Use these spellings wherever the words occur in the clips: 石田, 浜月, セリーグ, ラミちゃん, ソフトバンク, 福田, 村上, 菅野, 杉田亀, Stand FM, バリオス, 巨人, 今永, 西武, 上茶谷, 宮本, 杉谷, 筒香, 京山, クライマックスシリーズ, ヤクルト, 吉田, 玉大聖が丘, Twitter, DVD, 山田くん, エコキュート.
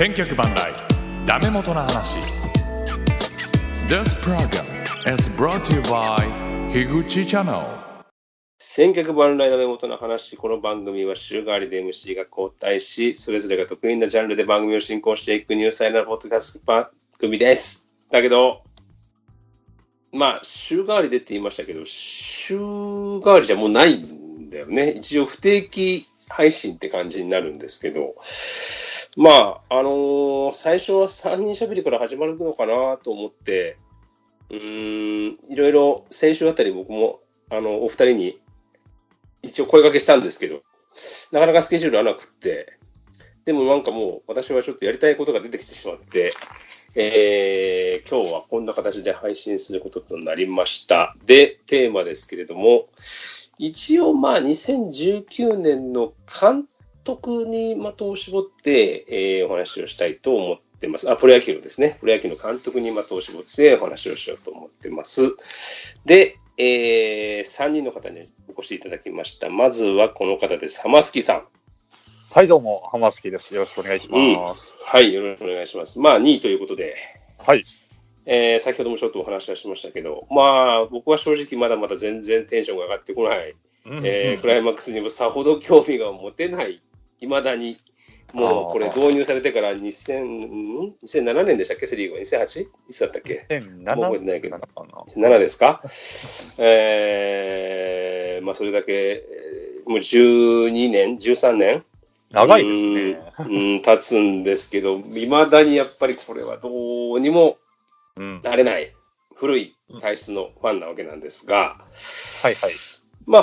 千客万来ダメ元な話 This program is brought to you by 樋口チャンネル。千客万来ダメ元な話。この番組は週替わりで MC が交代し、それぞれが得意なジャンルで番組を進行していくニュースアイナルポッドキャスト番組です。だけど週替わりでって言いましたけど、週替わりじゃもうないんだよね。一応不定期配信って感じになるんですけど、最初は3人しゃべりから始まるのかなと思って、いろいろ先週あたり僕もお二人に一応声掛けしたんですけど、なかなかスケジュール合わなくって、でももう私はちょっとやりたいことが出てきてしまって、今日はこんな形で配信することとなりました。で、テーマですけれども、一応2019年の監督に的を絞って、お話をしたいと思ってます。プロ野球ですね。プロ野球の監督に的を絞ってお話をしようと思ってます。で、3人の方にお越しいただきました。まずはこの方です。浜月さん。はい、どうも、浜月です。よろしくお願いします。はい、よろしくお願いします。2位ということで、はい。先ほどもちょっとお話はしましたけど、僕は正直まだまだ全然テンションが上がってこない、クライマックスにもさほど興味が持てない。未だにもうこれ導入されてから2007年でしたっけ、セリーグは 2008? いつだったっけ、2007ですかそれだけもう12年13年長いですね、経つんですけど、未だにやっぱりこれはどうにも慣れない、古い体質のファンなわけなんですが、はいはい。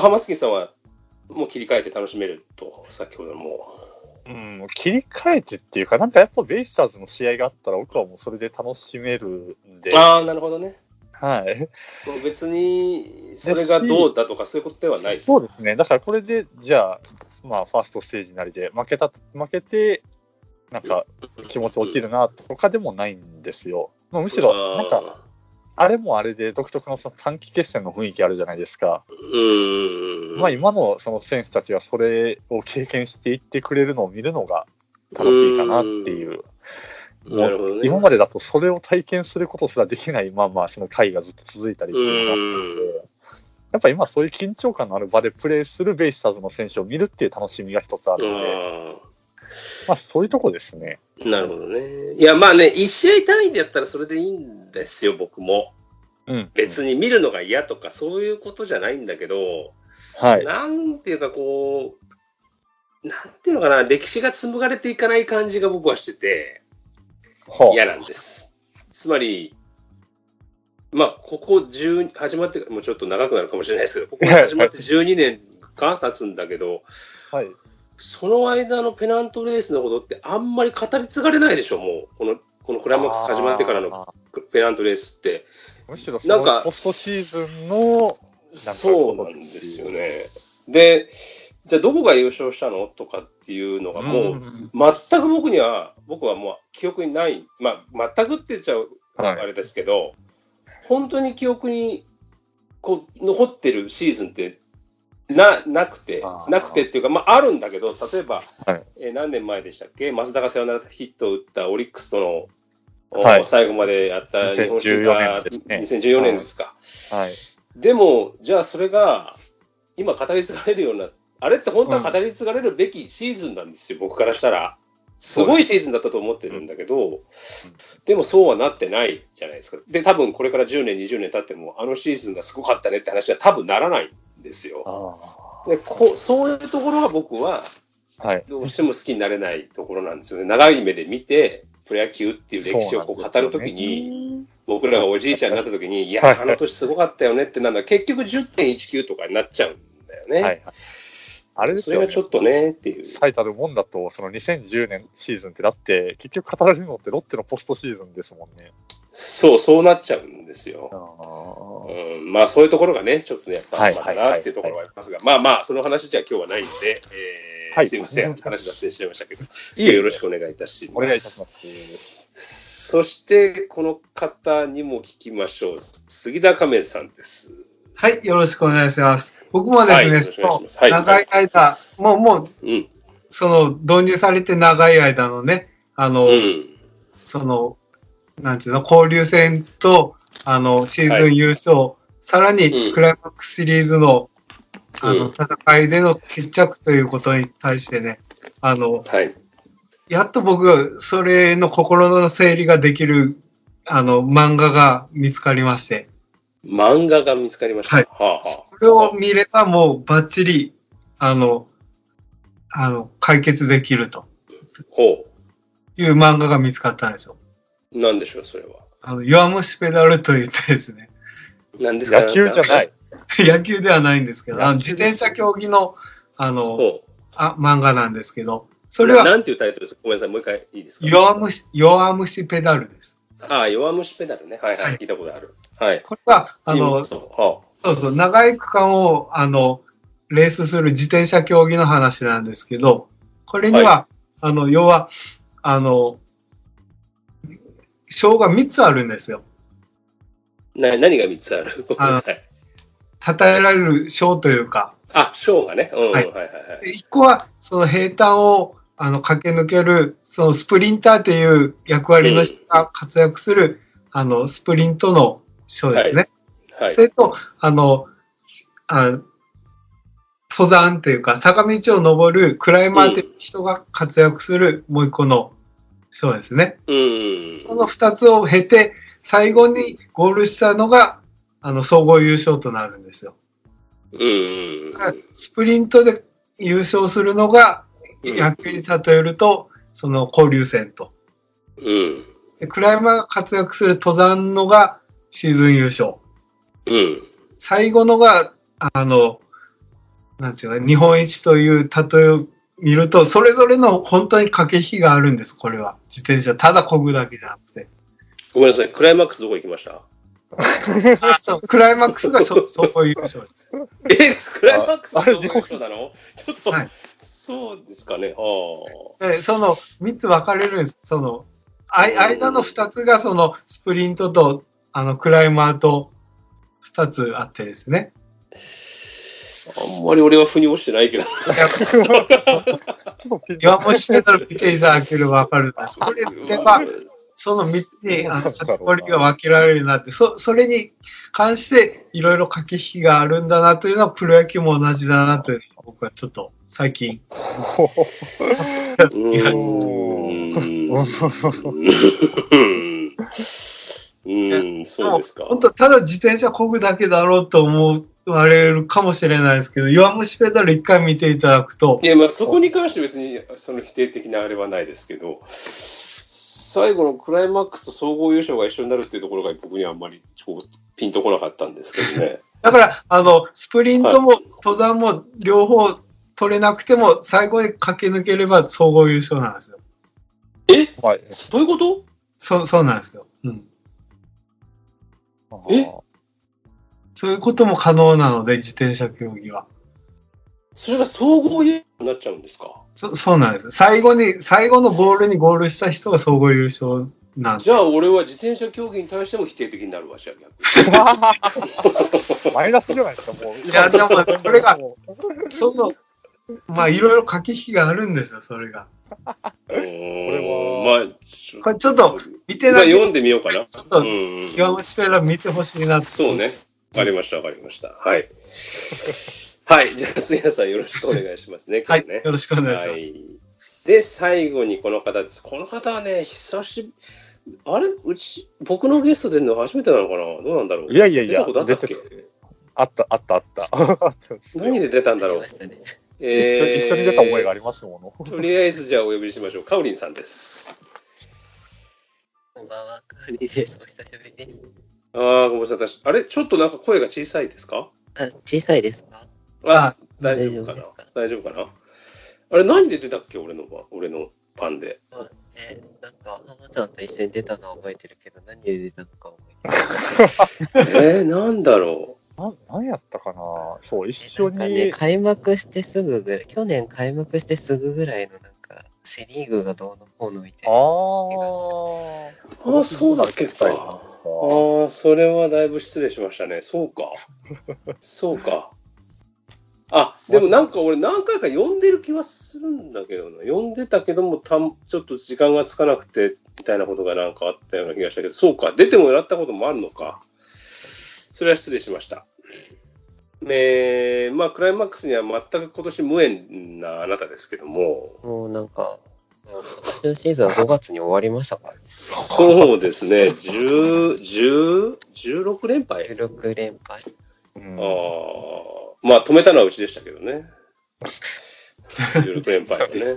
浜杉さんはもう切り替えて楽しめると、先ほども。切り替えてっていうか、やっぱベイスターズの試合があったら、僕はもうそれで楽しめるんで。ああ、なるほどね。はい。別に、それがどうだとか、そういうことではない。そうですね。だからこれで、じゃあ、ファーストステージなりで負けて、気持ち落ちるなとかでもないんですよ。むしろあれもあれで独特のその短期決戦の雰囲気あるじゃないですか。今のその選手たちがそれを経験していってくれるのを見るのが楽しいかなっていう。なるほどね。今までだとそれを体験することすらできないその回がずっと続いたりっていうのがあったので、やっぱり今そういう緊張感のある場でプレーするベイスターズの選手を見るっていう楽しみが一つあるので。そういうとこですね。なるほどね。いや1試合単位でやったらそれでいいんですよ、僕も。別に見るのが嫌とかそういうことじゃないんだけど、はい、なんていうかなんていうのかな、歴史が紡がれていかない感じが僕はしてて嫌なんです。つまりここ始まってもうちょっと長くなるかもしれないですけど、ここ始まって12年か経つんだけど、はい。その間のペナントレースのことってあんまり語り継がれないでしょ、もう。このクライマックス始まってからのペナントレースって。むしろそのポストシーズンのそうなんですよね。で、じゃあどこが優勝したのとかっていうのがもう全く僕はもう記憶にない。全くって言っちゃうあれですけど、本当に記憶に残ってるシーズンってなくてっていうか、あるんだけど、例えば、何年前でしたっけ、増田がサヨナラヒットを打ったオリックスとの、最後までやった日本シリーズが2014年ですか。はい、でも、じゃあそれが今語り継がれるような、あれって本当は語り継がれるべきシーズンなんですよ、僕からしたら。すごいシーズンだったと思ってるんだけど、でもそうはなってないじゃないですか。で、多分これから10年、20年経っても、あのシーズンがすごかったねって話は多分ならない。ですよ。でそういうところが僕はどうしても好きになれないところなんですよね。長い目で見てプロ野球っていう歴史を語るときに、僕らがおじいちゃんになったときに、いやあの年すごかったよねってなんだ、結局 10.19 とかになっちゃうんだよね。はいはい、あれですよね。それがちょっとねっていう。最たるもんだと、その2010年シーズンってだって結局語られるのってロッテのポストシーズンですもんね。そうなっちゃうんですよ。そういうところがね、ちょっとね、やっぱあったなっていうところはありますが、その話じゃ今日はないので、すいません、話脱線しちゃいましたけど、よろしくお願いいたします。お願いいたします。そして、この方にも聞きましょう。杉田亀さんです。はい、よろしくお願いします。僕もですね、長い間、もう、その、導入されて長い間のね、そのなんていうの交流戦とシーズン優勝、はい、さらにクライマックスシリーズの、戦いでの決着ということに対してね、はい、やっと僕がそれの心の整理ができる漫画が見つかりまして。漫画が見つかりました。はい。はあはあ、それを見ればもうバッチリ解決できると。ほう。いう漫画が見つかったんですよ。なんでしょうそれは。弱虫ペダルと言ってですね。なんですか。野球じゃない。野球ではないんですけど、自転車競技の漫画なんですけど、それはなんていうタイトルですか。ごめんなさいもう一回いいですか。弱虫ペダルです。ああ、弱虫ペダルね。はいはい。聞いたことある。はい。これは、そうそう、長い区間を、レースする自転車競技の話なんですけど、これには、はい、要は、章が3つあるんですよ。何が3つある？ごめんなさい。称えられる章というか。あ、章がね。うん、はい、はいはいはい。1個は、その平坦を、駆け抜ける、そのスプリンターという役割の人が活躍する、スプリントの章ですね。はいはい、それと、登山というか、坂道を登るクライマーという人が活躍する、もう一個の章ですね。うん、その二つを経て、最後にゴールしたのが、総合優勝となるんですよ。うん、だからスプリントで優勝するのが、野球に例えると、その交流戦と。うん、でクライマーが活躍する登山のがシーズン優勝。うん、最後のが、なんていうか、日本一という例えを見ると、それぞれの本当に駆け引きがあるんです、これは。自転車、ただ漕ぐだけじゃなくて。ごめんなさい、クライマックスどこ行きました？あ、そう、クライマックスが総合優勝です。クライマックスが総合優勝なの？ちょっと、はい、そうですかね。あ、その3つ分かれるんです。その間の2つがそのスプリントとクライマーと2つあってですね。あんまり俺は腑に落ちてないけど。弱虫ペダル見ていただければ分かるんです。これではその3つにカテゴリーが分けられるなって、それに関していろいろ駆け引きがあるんだなというのはプロ野球も同じだなという僕はちょっと最近そうですか。本当ただ自転車漕ぐだけだろうと思われるかもしれないですけど、弱虫ペダル一回見ていただくと、いや、まあ、そこに関して別にその否定的なあれはないですけど、最後のクライマックスと総合優勝が一緒になるっていうところが僕にはあんまりピンとこなかったんですけどね。だからスプリントも登山も両方取れなくても最後に駆け抜ければ総合優勝なんですよ。え？はい、そういうこと？そうなんですよ。うん。え？そういうことも可能なので自転車競技は。それが総合優勝になっちゃうんですか？そうなんです。最後のゴールにゴールした人が総合優勝。じゃあ俺は自転車競技に対しても否定的になるわけじゃん。マイナスじゃないですかもう。いやでもこれがそのまあいろいろ駆け引きがあるんですよそれが。これはまあこれちょっと見てない。まあ、読んでみようかな。ちょっと岩本ペラ見てほしいなって。そうね。わかりました。はい。はい、じゃあ杉谷さんよろしくお願いしますね。はい、よろしくお願いします。はいで、最後にこの方です。この方はね、久しぶり、あれ僕のゲスト出るの初めてなのかなどうなんだろう。いや、出たことあったっけ？あった。何で出たんだろう。ね、一緒に出た覚えがありますもの。とりあえず、じゃあお呼びしましょう。かおりんさんです。こんばんは、かおりんです。お久しぶりです。あ、ごめんなさい。あれちょっとなんか声が小さいですか？小さいですか？大丈夫かな。あれ何で出たっけ俺の番で。なんかママちゃんと一緒に出たのは覚えてるけど何で出たのか覚えてない。なんだろう。何やったかな。そう一緒に。ね、去年開幕してすぐぐらいのなんかセリーグがどうのこうのみたいな。ああそうだっけか。ああそれはだいぶ失礼しましたね。そうか。あ、でもなんか俺何回か読んでる気はするんだけどな。読んでたけどもちょっと時間がつかなくてみたいなことがなんかあったような気がしたけど、そうか、出てもらったこともあるのか。それは失礼しました。まあクライマックスには全く今年無縁なあなたですけども。もうなんか。今シーズンは5月に終わりましたから、ね、そうですね、16連敗16連敗、うん、まあ止めたのはうちでしたけどね16連敗でね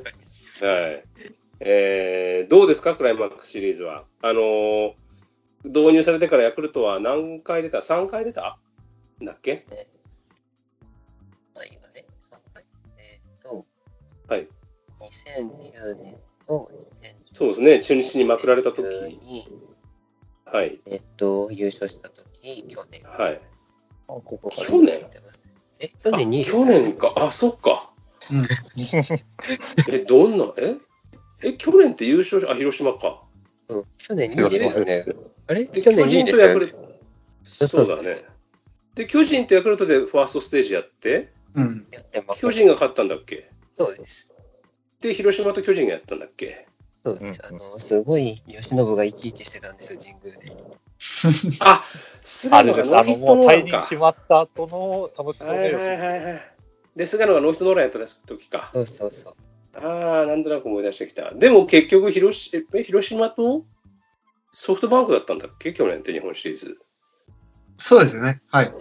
はい、どうですかクライマックスシリーズは。導入されてからヤクルトは何回出た ?3 回出たんだっけ、はい、はい2009年と2010年、そうですね、中日にまくられた時に、はい、優勝した時、去年、はい、あ、ここから去年、去年に、去年か、あ、そっか、うん、どんな、去年って優勝した、あ、広島か、うん、去年2位ですよね、あれ、去年2位ですよね、そうだね、で、巨人とヤクルトでファーストステージやって、うん、巨人が勝ったんだっけ、そうです。で広島と巨人がやったんだっけ。そうです。すごい由伸が生き生きしてたんですよ神宮で。あ、菅野がノーヒットノーランか。退任決まった後の田淵のね。で菅野がノーヒットノーランやった時か。そうそうそう。ああ、なんとなく思い出してきた。でも結局広島とソフトバンクだったんだっけ去年って日本シリーズ。そうですね。はい。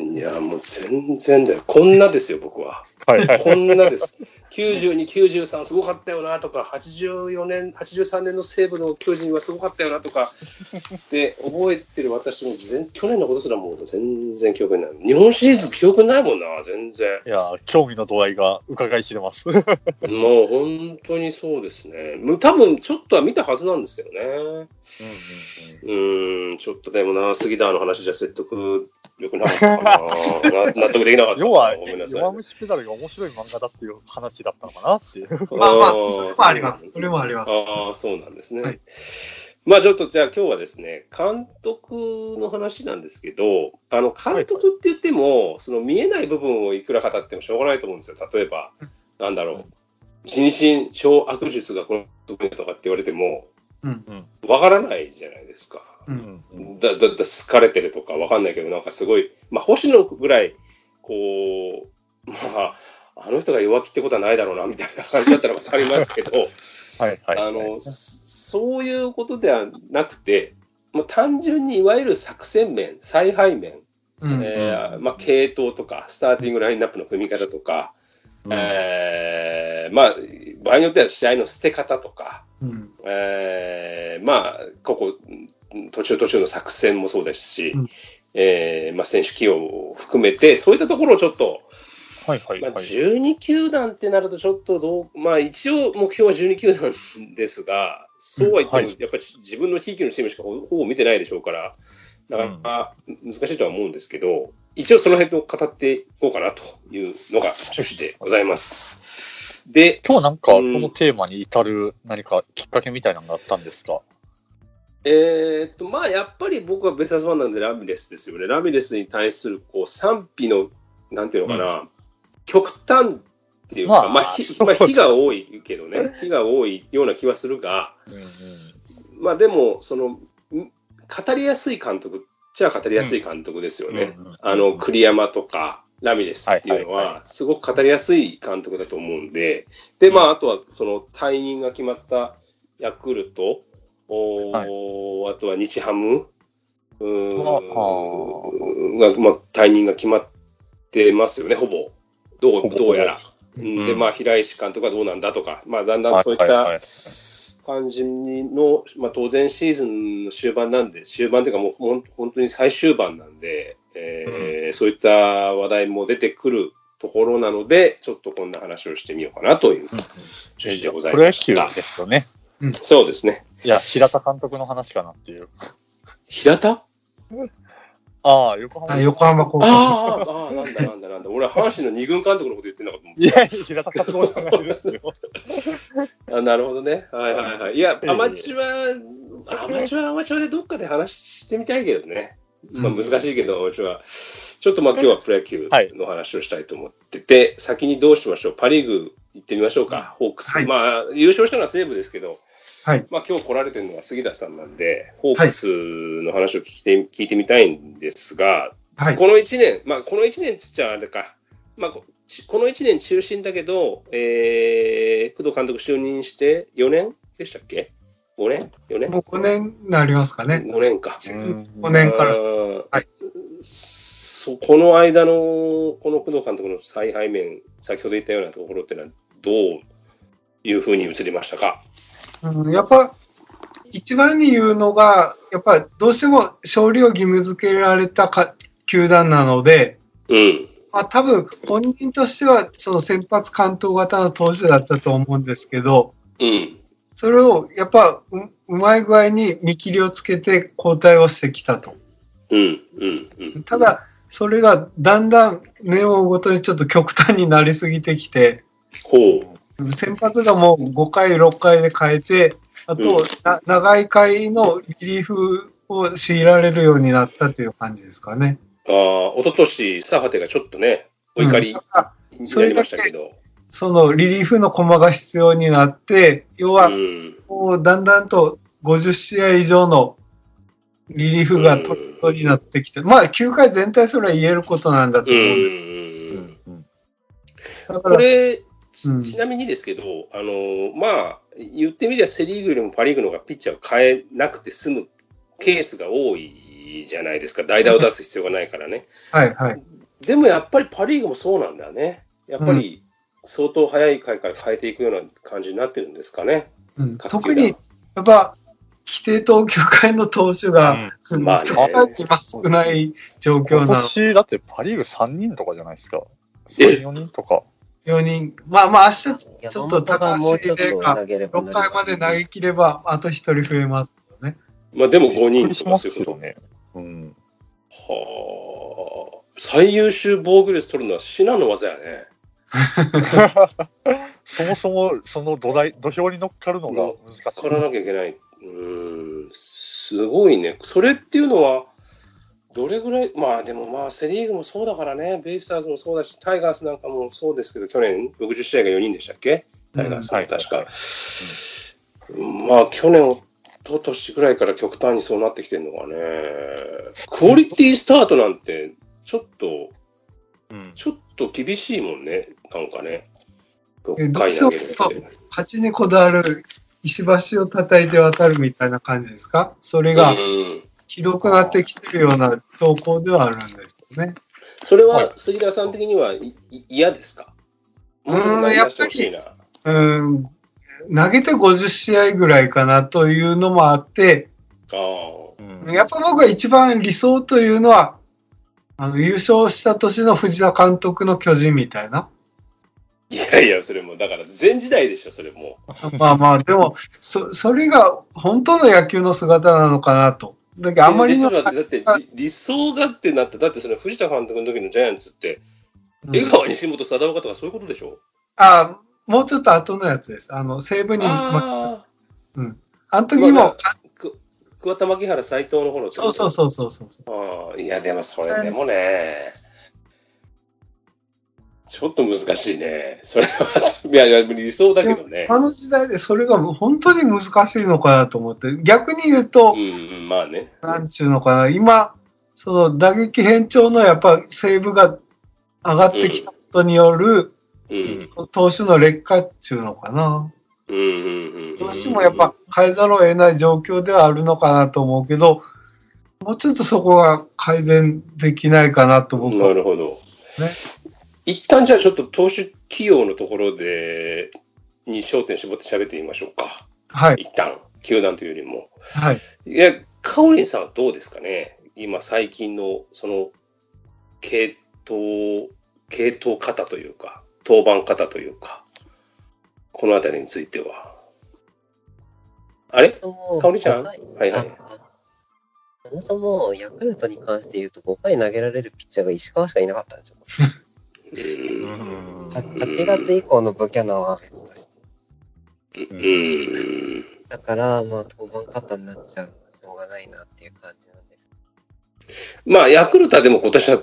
いやもう全然だよ。こんなですよ僕は。はいはい、こんなです。92、93すごかったよなとか、84年、83年の西武の巨人はすごかったよなとかで覚えてる私も去年のことすらもう全然記憶にない。日本シリーズ記憶ないもんな全然。いや興味の度合いが伺い知れます。もう本当にそうですね。多分ちょっとは見たはずなんですけどね。ちょっとでもな杉田の話じゃ説得。よくなかったかな納得できなかったかな要は弱虫ペダルが面白い漫画だっていう話だったのかなっていうまあまあそれもあります。それもあります。ああそうなんですね、はい、まあちょっとじゃあ今日はですね監督の話なんですけど監督って言っても、はいはい、その見えない部分をいくら語ってもしょうがないと思うんですよ。例えばなんだろう、うん、人心掌握術がこのすごいとかって言われてもわからないじゃないですか。好かれてるとかわかんないけどなんかすごい、まあ、星野ぐらいこう、まあ、あの人が弱気ってことはないだろうなみたいな感じだったらわかりますけどはいはい、はい、そういうことではなくて、まあ、単純にいわゆる作戦面采配面、まあ、継投とかスターティングラインナップの組み方とか、まあ、場合によっては試合の捨て方とか、まあここ途中の作戦もそうですし、まあ、選手起用を含めてそういったところをちょっと、まあ、12球団ってなるとちょっとまあ、一応目標は12球団ですがそうは言っても、やっぱり自分の地域のチームしかほぼ見てないでしょうからなかなか難しいとは思うんですけど、一応その辺を語っていこうかなというのが趣旨でございます。で今日なんかこのテーマに至る何かきっかけみたいなのがあったんですか。まあやっぱり僕はベイスターズファンなんでラミレスですよね。ラミレスに対するこう賛否のなんていうのかな、極端っていうか、まあ火が多いけどね火が多いような気はするが、まあでもその語りやすい監督っちゃ語りやすい監督ですよね。栗山とかラミレスっていうのはすごく語りやすい監督だと思うんで、でまああとはその退任が決まったヤクルトあとは日ハムが、まあ、退任が決まってますよねほぼどうやら、でまあ平石監督はどうなんだとか、まあ、だんだんそういった感じの、まあ、当然シーズンの終盤なんで終盤というかもう本当に最終盤なんで、そういった話題も出てくるところなのでちょっとこんな話をしてみようかなという趣旨でございました。プロ野球ですよね。そうですね。いや平田監督の話かなっていう。平田？ああ横浜高校。ああなんだ。俺は阪神の二軍監督のこと言ってなかったもん。いや平田監督じゃないですよ。あなるほどね。はい。いやアマチュアでどっかで話してみたいけどね。まあ、難しいけど、うちはちょっとまあ今日はプロ野球の話をしたいと思ってて、はい、先にどうしましょう、パ・リーグ行ってみましょうか、ホークス、はい、まあ、優勝したのは西武ですけど、はい、まあ、今日来られてるのは杉田さんなんで、ホークスの話を聞いてみたいんですが、はい、この1年、まあ、この1年つっちゃあれか、まあ、この1年中心だけど、工藤監督就任して4年でしたっけ？5年もう5年になりますかね。5年か。5年から。はい、この間の、この工藤監督の采配面、先ほど言ったようなところってのは、どういうふうに映りましたか？やっぱ、一番に言うのが、やっぱどうしても勝利を義務付けられた球団なので、うん。まあ、多分、本人としては、その先発完投型の投手だったと思うんですけど、うん。それをやっぱうまい具合に見切りをつけて交代をしてきたと、うんうんうん、ただそれがだんだん年を追うごとにちょっと極端になりすぎてきて、ほう、先発がもう5回6回で変えて、あと、うん、長い回のリリーフを強いられるようになったという感じですかね。あ、一昨年サハテがちょっとねお怒りになりましたけど、うん、そのリリーフの駒が必要になって、要は、だんだんと50試合以上のリリーフが取ることになってきて、まあ、球界全体それは言えることなんだと思うんです。だからこれ、ちなみにですけど、まあ、言ってみればセ・リーグよりもパ・リーグの方がピッチャーを変えなくて済むケースが多いじゃないですか、代打を出す必要がないからね。はいはい。でもやっぱりパ・リーグもそうなんだね。やっぱり、相当早い回から変えていくような感じになってるんですかね。うん、特にやっぱ規定投球回の投手が、うん、まあね、少ない状況な。今年だってパ・リーグ3人とかじゃないですか。4人とか。4人。まあまあ明日ちょっと高橋で6回まで投げ切ればあと1人増えますよね。まあでも5人とかそういうことね。うん、はあ。最優秀防御率取るのは至難の技やね。そもそもその土俵に乗っかるのが難しい。乗っからなきゃいけない。すごいね。それっていうのはどれぐらい、まあでもまあセ・リーグもそうだからね、ベイスターズもそうだし、タイガースなんかもそうですけど、去年60試合が4人でしたっけ？タイガースも確か。まあ去年一昨年ぐらいから極端にそうなってきてるのがね、クオリティスタートなんてちょっと厳しいもんね。なんかね、どうしようと鉢にこだわる、石橋を叩いて渡るみたいな感じですか。それがひどくなってきてるような投稿ではあるんですよね。それは杉田さん的には嫌ですか。やっぱり投げて50試合ぐらいかなというのもあって、やっぱ僕が一番理想というのは優勝した年の藤田監督の巨人みたいな。いやいや、それもだから前時代でしょ、それも。まあまあ、でもそれが本当の野球の姿なのかなと。だけどあんまりのだって理想がってなった。だってその藤田監督の時のジャイアンツって、江川、西本、貞岡とかそういうことでしょ。ああ、もうちょっと後のやつです。西武にあ、あの時も。桑田、牧原、斎藤の方の。そう。いや、でもそれでもね、ちょっと難しいね。それは、いやいや、理想だけどね。あの時代でそれが本当に難しいのかなと思って、逆に言うと、まあね。なんちゅうのかな、今、その打撃偏重のやっぱセーブが上がってきたことによる、投手の劣化っちゅうのかな。どうしてもやっぱ変えざるを得ない状況ではあるのかなと思うけど、もうちょっとそこが改善できないかなと僕は。なるほど、ね。一旦じゃあちょっと投手起用のところでに焦点絞って喋ってみましょうか。はい。一旦球団というよりも。はい。いや、カオリンさんはどうですかね。今最近のその系統方というか登板方というか。このあたりについてはあれかおりちゃん、はい、そもそもヤクルトに関して言うと5回投げられるピッチャーが石川しかいなかったんですよ。8月以降のブキャナは別として、だからまあ登板方になっちゃうしょうがないなっていう感じなんです。まあヤクルトはでも今年は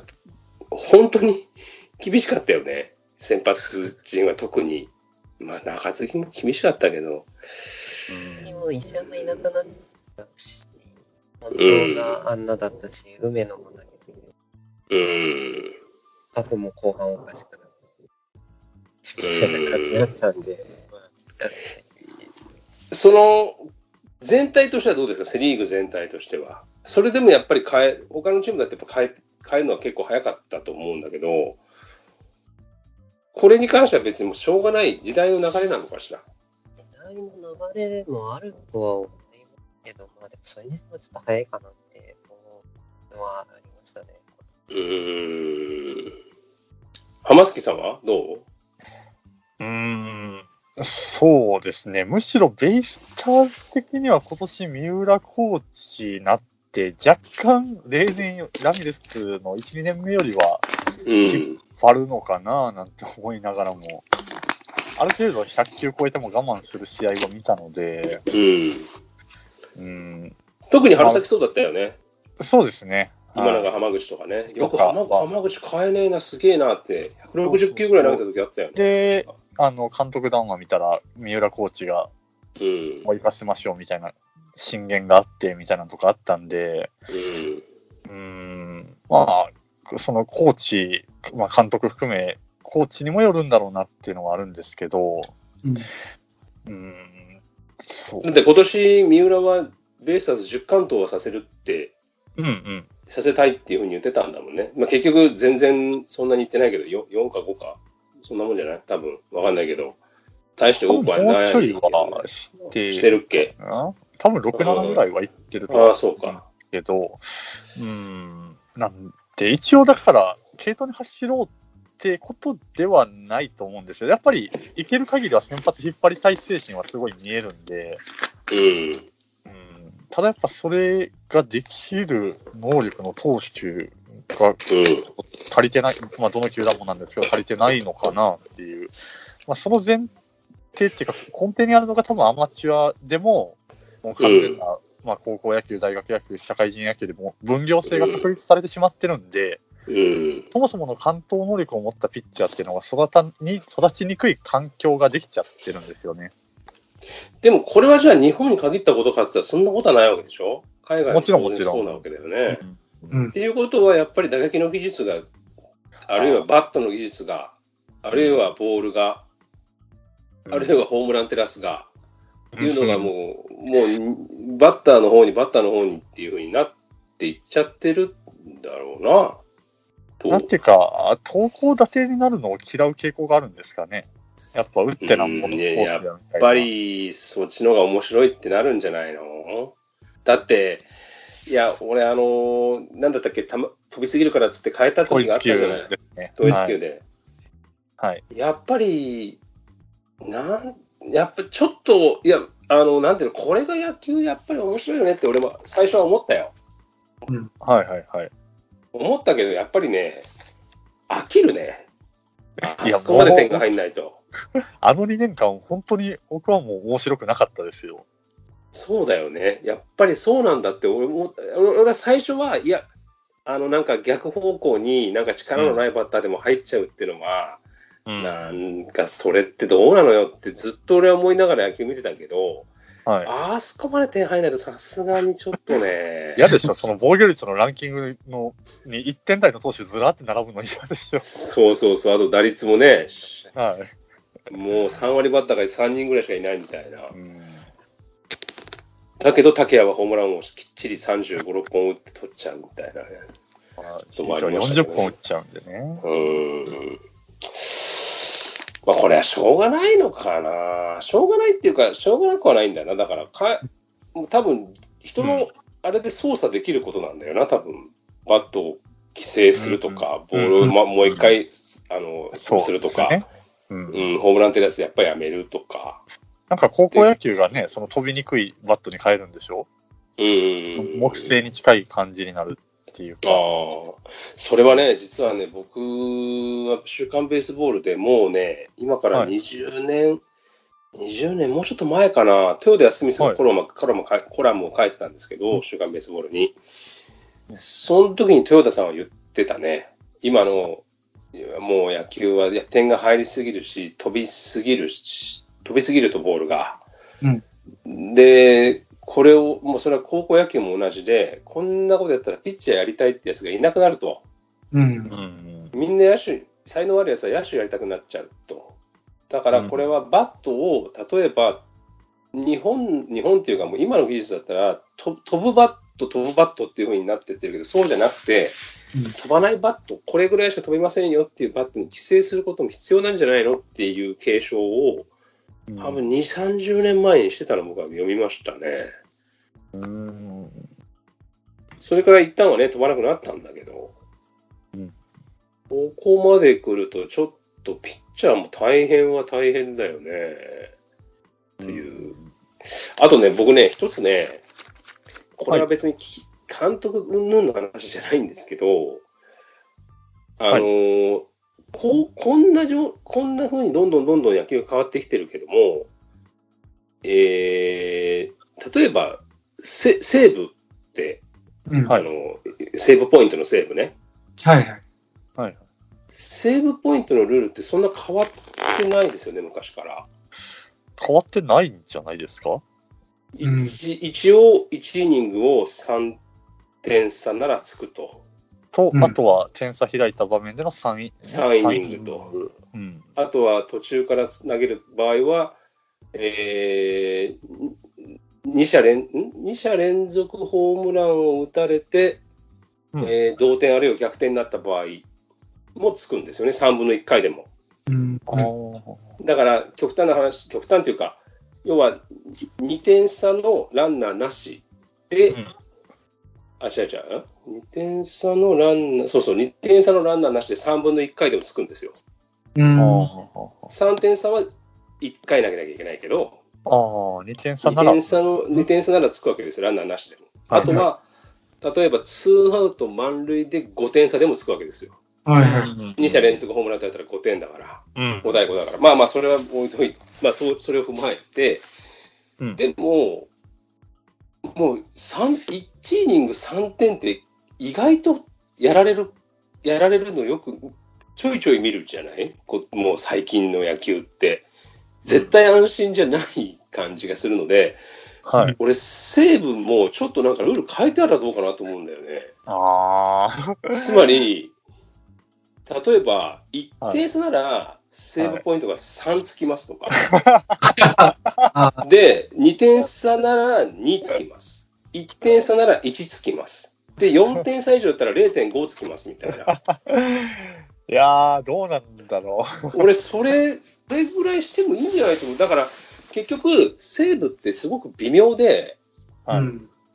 本当に厳しかったよね。先発陣は特に、まあ中継ぎも厳しかったけど、もう石山いなくなったし、本当があんなだったし、梅野も投げすぎて、タフも後半おかしくなったし、みたいな感じだったんで、その全体としてはどうですか、セリーグ全体としては。それでもやっぱり他のチームだってやっぱ変えるのは結構早かったと思うんだけど、これに関しては別にもうしょうがない時代の流れなのかしら。時代の流れもあるとは思いますけど、まあでもそれにしてもちょっと早いかなって思うのはありましたね。浜月さんはどう？そうですね。むしろベイスターズ的には今年三浦コーチになって若干例年ラミレスの 1,2 年目よりは引っ張るのかななんて思いながらも、ある程度100球超えても我慢する試合を見たので、特に春先そうだったよね。そうですね。今なんか浜口とかね、よく浜口変えねえな、すげえなって160球ぐらい投げた時あったよね。で、監督談話見たら三浦コーチがもう行かせましょうみたいな進言があってみたいなとかあったんで、まあそのコーチ、まあ、監督含めコーチにもよるんだろうなっていうのはあるんですけど、そうだって今年三浦はベイスターズ10完投はさせるって、させたいっていうふうに言ってたんだもんね。まあ、結局全然そんなに言ってないけど 4か5かそんなもんじゃない、多分わかんないけど、大して多くはないけど、もうはしてるっけ、多分 6,7 ぐらいは行ってると思うんですけど、なんで一応だから系統に走ろうってことではないと思うんですよ。やっぱり行ける限りは先発引っ張りたい精神はすごい見えるんで、ただやっぱそれができる能力の投手が足りてない、まあ、どの球団もなんですけど足りてないのかなっていう、まあ、その前提っていうか根底にあるのが多分アマチュアでも完全な、まあ、高校野球、大学野球、社会人野球でも分業制が確立されてしまってるんで、そもそもの完投能力を持ったピッチャーっていうのが育ちにくい環境ができちゃってるんですよね。でもこれはじゃあ日本に限ったことかって言ったらそんなことはないわけでしょ。海外も当然そうなわけだよね。っていうことはやっぱり打撃の技術が、あるいはバットの技術が、あるいはボールが、あるいはホームランテラスが、っていうのがもうバッターの方にっていう風になっていっちゃってるんだろうな。なんていうか投高打低になるのを嫌う傾向があるんですかね。やっぱ打ってなんぼのスポーツだみたいな、やっぱりそっちの方が面白いってなるんじゃないの。だっていや俺なんだったっけ、飛びすぎるからっつって変えた時があったじゃない、統一球で、はい、やっぱりやっぱちょっといやなんていうの、これが野球やっぱり面白いよねって俺も最初は思ったよ、思ったけどやっぱりね飽きるね、あそこまで点が入んないと。あの2年間本当に僕はもう面白くなかったですよ。そうだよね、やっぱりそうなんだって。俺は最初はいやなんか逆方向になんか力のないバッターでも入っちゃうっていうのは、なんかそれってどうなのよってずっと俺は思いながら野球見てたけど、あそこまで点入らないとさすがにちょっとね嫌でしょ。その防御率のランキングのに1点台の投手ずらって並ぶの嫌でしょ。そうそうそう、あと打率もね、もう3割バッターが3人ぐらいしかいないみたいな、だけど竹谷はホームランをきっちり35、6本打って取っちゃうみたいなね、ちょっと回りましたけどね、40本打っちゃうんでね、まあこれはしょうがないのかな。しょうがないっていうかしょうがなくはないんだよな。だから多分人のあれで操作できることなんだよな、多分バットを規制するとか、ボールを、もう一回するとか、ホームランテラスやっぱりやめるとか。なんか高校野球がね、その飛びにくいバットに変えるんでしょ。木製に近い感じになるっていうか。それはね、実はね、僕は週刊ベースボールでもうね、今から20年もうちょっと前かな、豊田康美さんのコラムを書いてたんですけど、週刊ベースボールに。その時に豊田さんは言ってたね。今のもう野球は点が入りすぎるし、飛びすぎるとボールが、うん、でこれをもうそれは高校野球も同じで、こんなことやったらピッチャーやりたいってやつがいなくなると、うん、みんな野手、才能あるやつは野手やりたくなっちゃうと。だからこれはバットを例えば日本っていうかもう今の技術だったら飛ぶバットっていう風になってってるけど、そうじゃなくて、うん、飛ばないバット、これぐらいしか飛びませんよっていうバットに規制することも必要なんじゃないのっていう継承を多分 2,30 年前にしてたの僕は読みましたね。うん、それから一旦はね飛ばなくなったんだけど、うん、ここまで来るとちょっとピッチャーも大変だよねっていう、うん、あとね僕ね一つねこれは別に監督云々の話じゃないんですけど、はい、こんな風にどんどん野球が変わってきてるけども、例えばセーブって、うん、セーブポイントのセーブね、はいはいはい、セーブポイントのルールってそんな変わってないですよね。昔から変わってないんじゃないですか。一応1イニングを3点差ならつくと、うん、あとは点差開いた場面での3イニングと、うん、あとは途中から投げる場合は、2者連続ホームランを打たれて、うん、同点あるいは逆転になった場合もつくんですよね、3分の1回でも、うん、だから極端というか要は2点差のランナーなしで、うん、2点差のランナーなしで3分の1回でもつくんですよ。うん、3点差は1回投げなきゃいけないけど、2点差ならつくわけですよ、ランナーなしでも。あとは、はいはい、例えば2アウト満塁で5点差でもつくわけですよ。はいはい、2者連続ホームラン打たれたら5点だから、うん、5対5だから、まあまあそれは置いといて、まあ、それを踏まえて、うん、でももう1イニング3点って意外とやられるのよくちょいちょい見るじゃない。もう最近の野球って絶対安心じゃない感じがするので、はい、俺西武もちょっとなんかルール変えてあるらどうかなと思うんだよね。あつまり例えば1点差ならセーブポイントが3つきますとか、はい、で2点差なら2つきます、1点差なら1つきます、で4点差以上だったら 0.5 つきますみたいな。いやーどうなんだろう。俺それぐらいしてもいいんじゃないと思う。だから結局セーブってすごく微妙で、はい、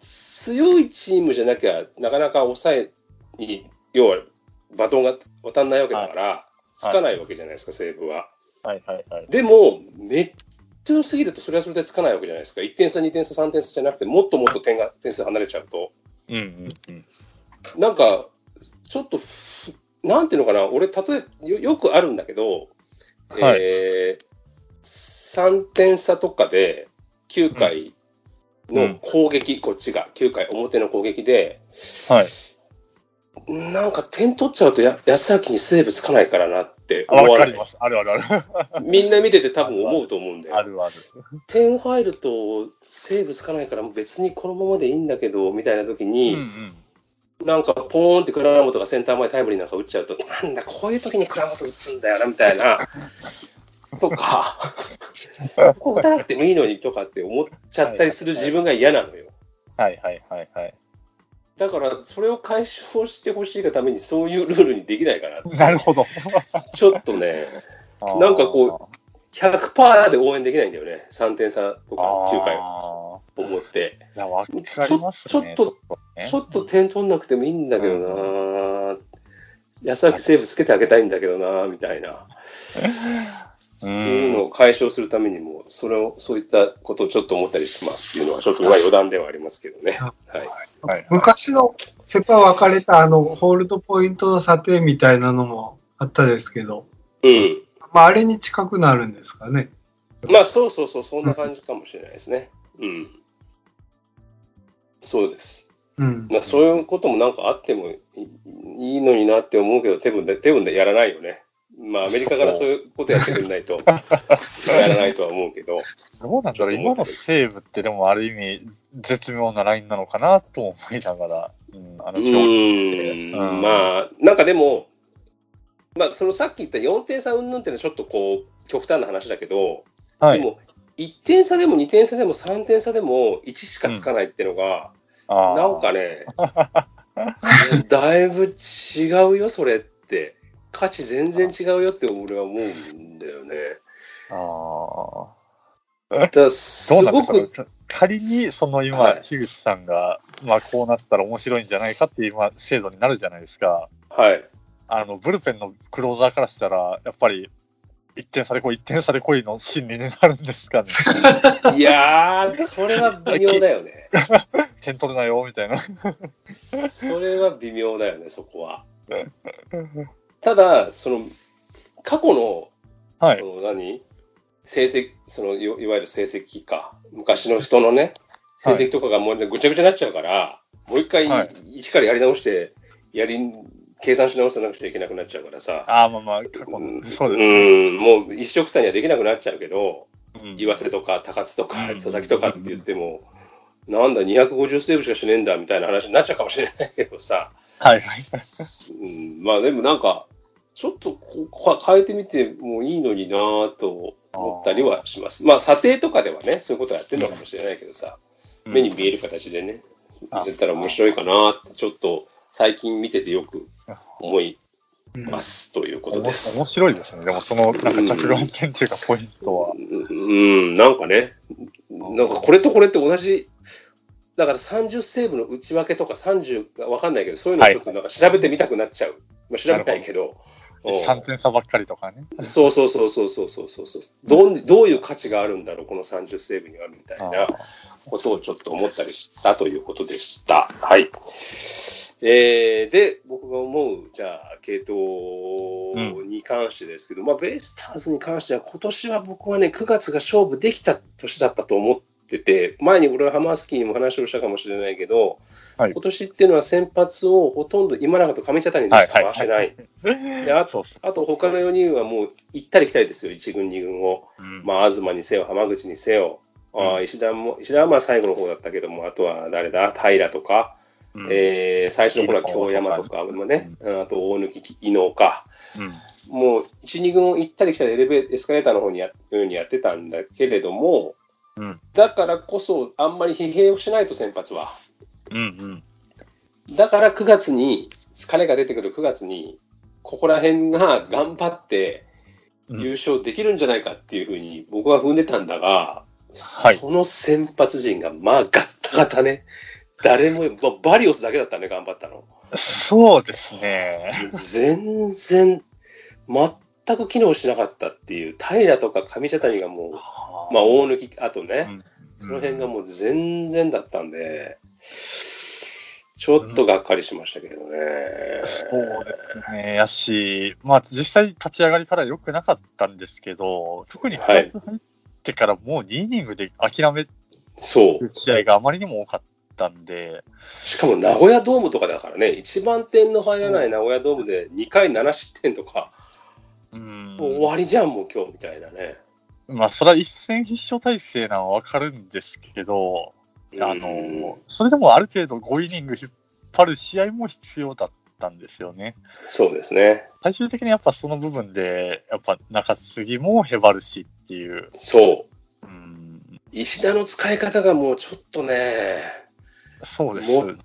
強いチームじゃなきゃなかなか抑えに要はバトンが渡んないわけだから、はいつかないわけじゃないですか、西武は。はいはいはい、でもめっちゃすぎるとそれはそれでつかないわけじゃないですか。1点差2点差3点差じゃなくてもっともっと点数離れちゃうと、うんうんうん、なんかちょっとなんていうのかな、俺例え よくあるんだけど、はい3点差とかで9回の攻撃、うん、こっちが9回表の攻撃で、はいなんか点取っちゃうと安明にセーブつかないからなって思われます。あるあるある。みんな見てて多分思うと思うんだよ。あるある。点入るとセーブつかないから別にこのままでいいんだけどみたいな時に、うんうん、なんかポーンって倉本がセンター前タイムリーなんか打っちゃうとなんだこういう時に倉本打つんだよなみたいなとかこう打たなくてもいいのにとかって思っちゃったりする自分が嫌なのよ。はいはいはいはい。だからそれを解消してほしいがためにそういうルールにできないかなって。なるほど。ちょっとねなんかこう 100% で応援できないんだよね、3点差とか9回を思って、ね、ちょっと点取んなくてもいいんだけどな、うん、安明セーブつけてあげたいんだけどなみたいなっていうのを解消するためにもそういったことをちょっと思ったりしますっていうのはちょっと余談ではありますけどね、はい、昔のセパ分かれたホールドポイントの査定みたいなのもあったですけど、うんまあ、あれに近くなるんですかね。まあそうそんな感じかもしれないですね、うん、そうです。うんまあ、そういうこともなんかあってもいいのになって思うけど、手分でやらないよね。まあアメリカからそういうことやってくれないとやらないとは思うけど。どうなんだろう、今の西武ってでもある意味絶妙なラインなのかなと思いながら、うん、話を聞いて、うん、まあなんかでも、まあ、そのさっき言った4点差云々っていうのはちょっとこう極端な話だけど、はい、でも1点差でも2点差でも3点差でも1しかつかないっていうのが、うん、なんかねだいぶ違うよそれって、価値全然違うよって俺は思うんだよね。ああ。だすごくどうなんだろう、仮にその今、はい、樋口さんが、まあ、こうなったら面白いんじゃないかっていう制度になるじゃないですか。はい。ブルペンのクローザーからしたらやっぱり1点差で来い1点差で来いの心理になるんですかね。いやーそれは微妙だよね。点取れないよみたいな。それは微妙だよねそこは。ただその過去の、はい、その成績、そのいわゆる成績か昔の人のね成績とかがもう、ね、ぐちゃぐちゃになっちゃうからもう一回、はい、一からやり直して計算し直さなくちゃいけなくなっちゃうからさ。ああまあまあ過去のそうです、ね、うんもう一緒くたにはできなくなっちゃうけど、うん、岩瀬とか高津とか佐々木とかって言っても、うん、なんだ250セーブしかしねえんだみたいな話になっちゃうかもしれないけどさ。はい、うん、まあでもなんかちょっと変えてみてもいいのになと思ったりはします。まあ査定とかではね、そういうことやってるのかもしれないけどさ、うん、目に見える形でね、出たら面白いかなってちょっと最近見ててよく思います、うん、ということです。面白いですね。でもそのなんか着眼点というかポイントは、うん、なんかね、なんかこれとこれって同じ。だから30セーブの内訳とか30わかんないけど、そういうのをちょっとなんか調べてみたくなっちゃう。はい、まあ、調べないけど。3点差ばっかりとかね。そうそうそうそうそうそうそうそう、どういう価値があるんだろうこの30セーブにはみたいなことをちょっと思ったりしたということでした。はい。で僕が思うじゃあ継投に関してですけど、うん、まあベイスターズに関しては今年は僕はね9月が勝負できた年だったと思ってて、前に俺はハマースキーにも話をしたかもしれないけど。今年っていうのは先発をほとんど今永と上茶谷に回してない、はいはいはい、であと他の4人はもう行ったり来たりですよ、1軍2軍を、うんまあ、東にせよ浜口にせよ、うん、石田はまあ最後の方だったけども、あとは誰だ平とか、うん最初の頃は京山とかもね、うん、あと大貫伊能か、うん、もう 1,2 軍を行ったり来たりエスカレーターの方にやってたんだけれども、うん、だからこそあんまり疲弊をしないと先発はうんうん、だから9月に疲れが出てくる9月にここら辺が頑張って優勝できるんじゃないかっていうふうに僕は踏んでたんだが、はい、その先発陣がまあガッタガタね、誰もバリオスだけだったね頑張ったの。そうですね全然全く機能しなかったっていう、平とか上茶谷がもう、まあ、大抜きあとね、うん、その辺がもう全然だったんでちょっとがっかりしましたけどね、うん、そうですねやし、まあ、実際立ち上がりから良くなかったんですけど、特に入ってからもう2イニングで諦める試合があまりにも多かったんで、しかも名古屋ドームとかだからね、一番点の入らない名古屋ドームで2回7失点とか、うん、もう終わりじゃんもう今日みたいなね。まあそれは一戦必勝体制なのは分かるんですけど、それでもある程度5イニング引っ張る試合も必要だったんですよね。そうですね。最終的にやっぱその部分でやっぱ中継ぎもへばるしっていう。そう。うん、石田の使い方がもうちょっとね。そうですね。もっ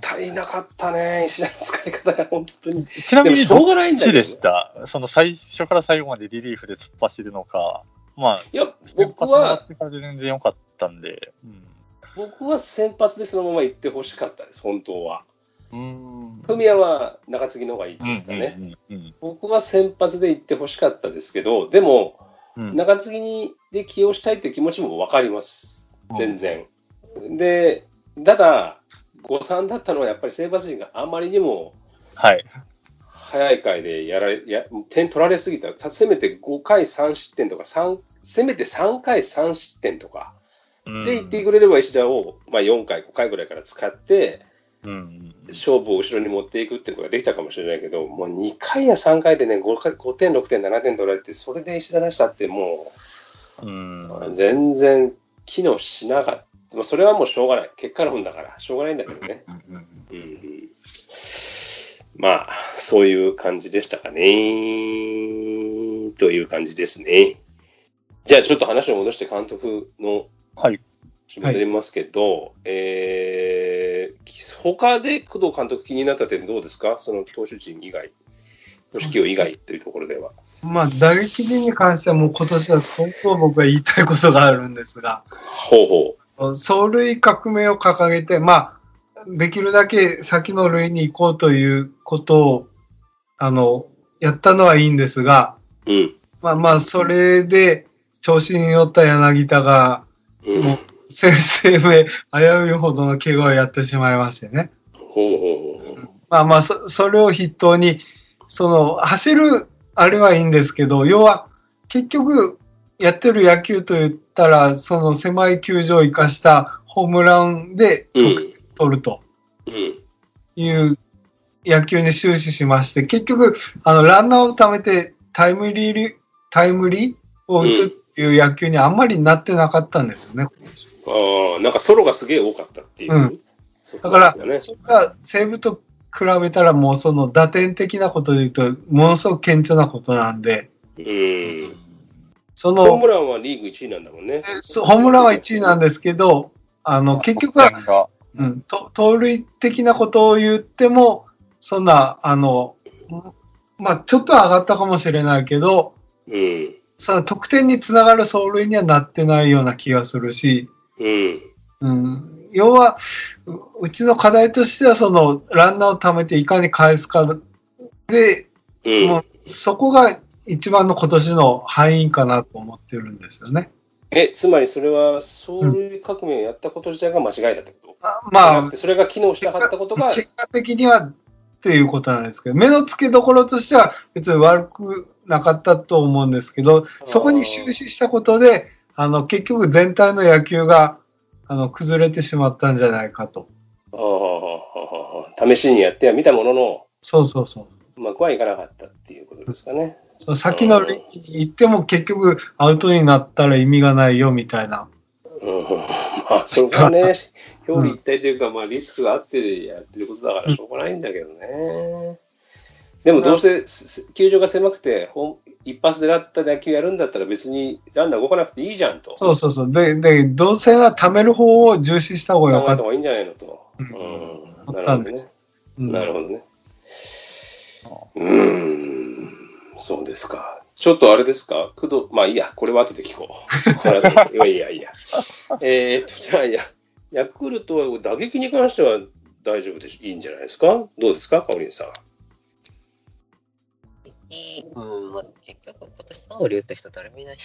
たいなかったね石田の使い方が本当に。ちなみにしょうがないんだけど。どっちでした？その最初から最後までリリーフで突っ走るのか。まあいや僕は全然良かったんで。うん僕は先発でそのまま行ってほしかったです本当は。文也は中継ぎの方がいいですかね、うんうんうんうん、僕は先発で行ってほしかったですけど、でも、うん、中継ぎで起用したいという気持ちも分かります全然、うん、でただ誤算だったのはやっぱり先発陣があまりにも早い回で点取られすぎた。せめて5回3失点とかせめて3回3失点とかで言ってくれれば石田を、まあ、4回5回ぐらいから使ってうん、勝負を後ろに持っていくってことができたかもしれないけど、もう2回や3回でね、5点、6点、7点取られて、それで石田らしさってもう、うん、全然機能しなかった。まあ、それはもうしょうがない。結果論だから、しょうがないんだけどね。うんうん、まあ、そういう感じでしたかね。という感じですね。じゃあちょっと話を戻して監督の、はい。戻りますけど、はい、他で工藤監督気になった点どうですか？その投手陣以外、投手起用以外というところでは。まあ打撃陣に関してはもう今年は相当僕は言いたいことがあるんですが、走塁革命を掲げて、まあできるだけ先の塁に行こうということをやったのはいいんですが、うん、まあそれで調子に乗った柳田が、うん、もう先生へ危ういほどの怪我をやってしまいましてね。まあ それを筆頭にその走るあれはいいんですけど、要は結局やってる野球といったらその狭い球場を生かしたホームランで取るという野球に終始しまして、結局ランナーを貯めてタイムリーを打ついう野球にあんまりなってなかったんですよね。あ、なんかソロがすげえ多かったっていう、うん、だからそれが西武と比べたらもうその打点的なことでいうとものすごく顕著なことなんで、うん、そのホームランはリーグ1位なんだもんね。ホームランは1位なんですけど、結局は、うん、盗塁的なことを言ってもそんなまあちょっと上がったかもしれないけど、うん、さあ得点につながる走塁にはなってないような気がするし、うんうん、要はうちの課題としてはそのランナーを貯めていかに返すかで、うん、もうそこが一番の今年の敗因かなと思ってるんですよね。つまりそれは走塁革命をやったこと自体が間違いだってこと、うん、まあそれが機能しなかったことが結果的にはっていうことなんですけど、目の付けどころとしては別に悪くなかったと思うんですけど、そこに終始したことで結局全体の野球が崩れてしまったんじゃないかと。試しにやっては見たものの、そうまくはいかなかったっていうことですかね。その先の塁に行っても結局アウトになったら意味がないよみたいな、まあそこはね表裏一体というか、まあ、リスクがあってやってることだからしょうがないんだけどね、でもどうせ球場が狭くて一発狙った打球やるんだったら別にランナー動かなくていいじゃんと。そう でどうせは貯める方を重視した方が良かった。いいんじゃないのと、うん、なるほどね、うん、なるほどね。そうですか。ちょっとあれですか、工藤、まあいいや、これは後で聞こう。いやじゃあヤクルトは打撃に関しては大丈夫でいいんじゃないですか。どうですか、カオリンさん。結局今年の竜って人誰もいない。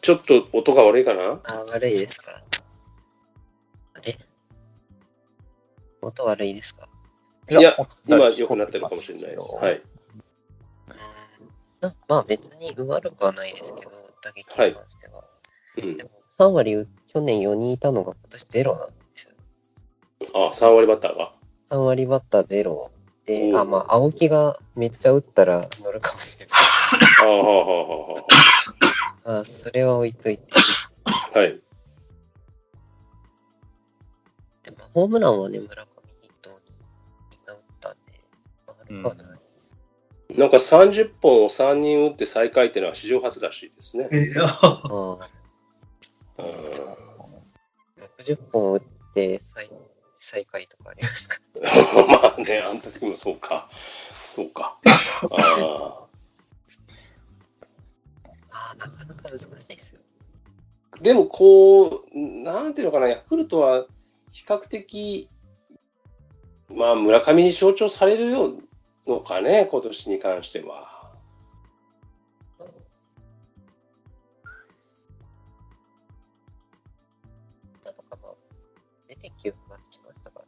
ちょっと音が悪いかな。悪いですか。あれ、音悪いですか。いや、今良くなってるかもしれないです。はい。まあ別に悪くはないですけど、打撃に関しては。はい、でも3割去年4人いたのが今年ゼロなんですよ。あ、3割バッターが。3割バッターゼロ。で、まあ青木がめっちゃ打ったら乗るかもしれない。あ、それは置いといて。はい。でもホームランはね、村上と打ったんで、悪くはない。なんか30本を3人打って最下位っていうのは史上初らしいですね。60本打って最下位とかありますか。まあね、あの時もそうか。なかなか難しいですよ。でもこう、なんていうのかな、ヤクルトは比較的、まあ村上に象徴されるようのかね、今年に関しては。なんかまあ出てきようがきましたから、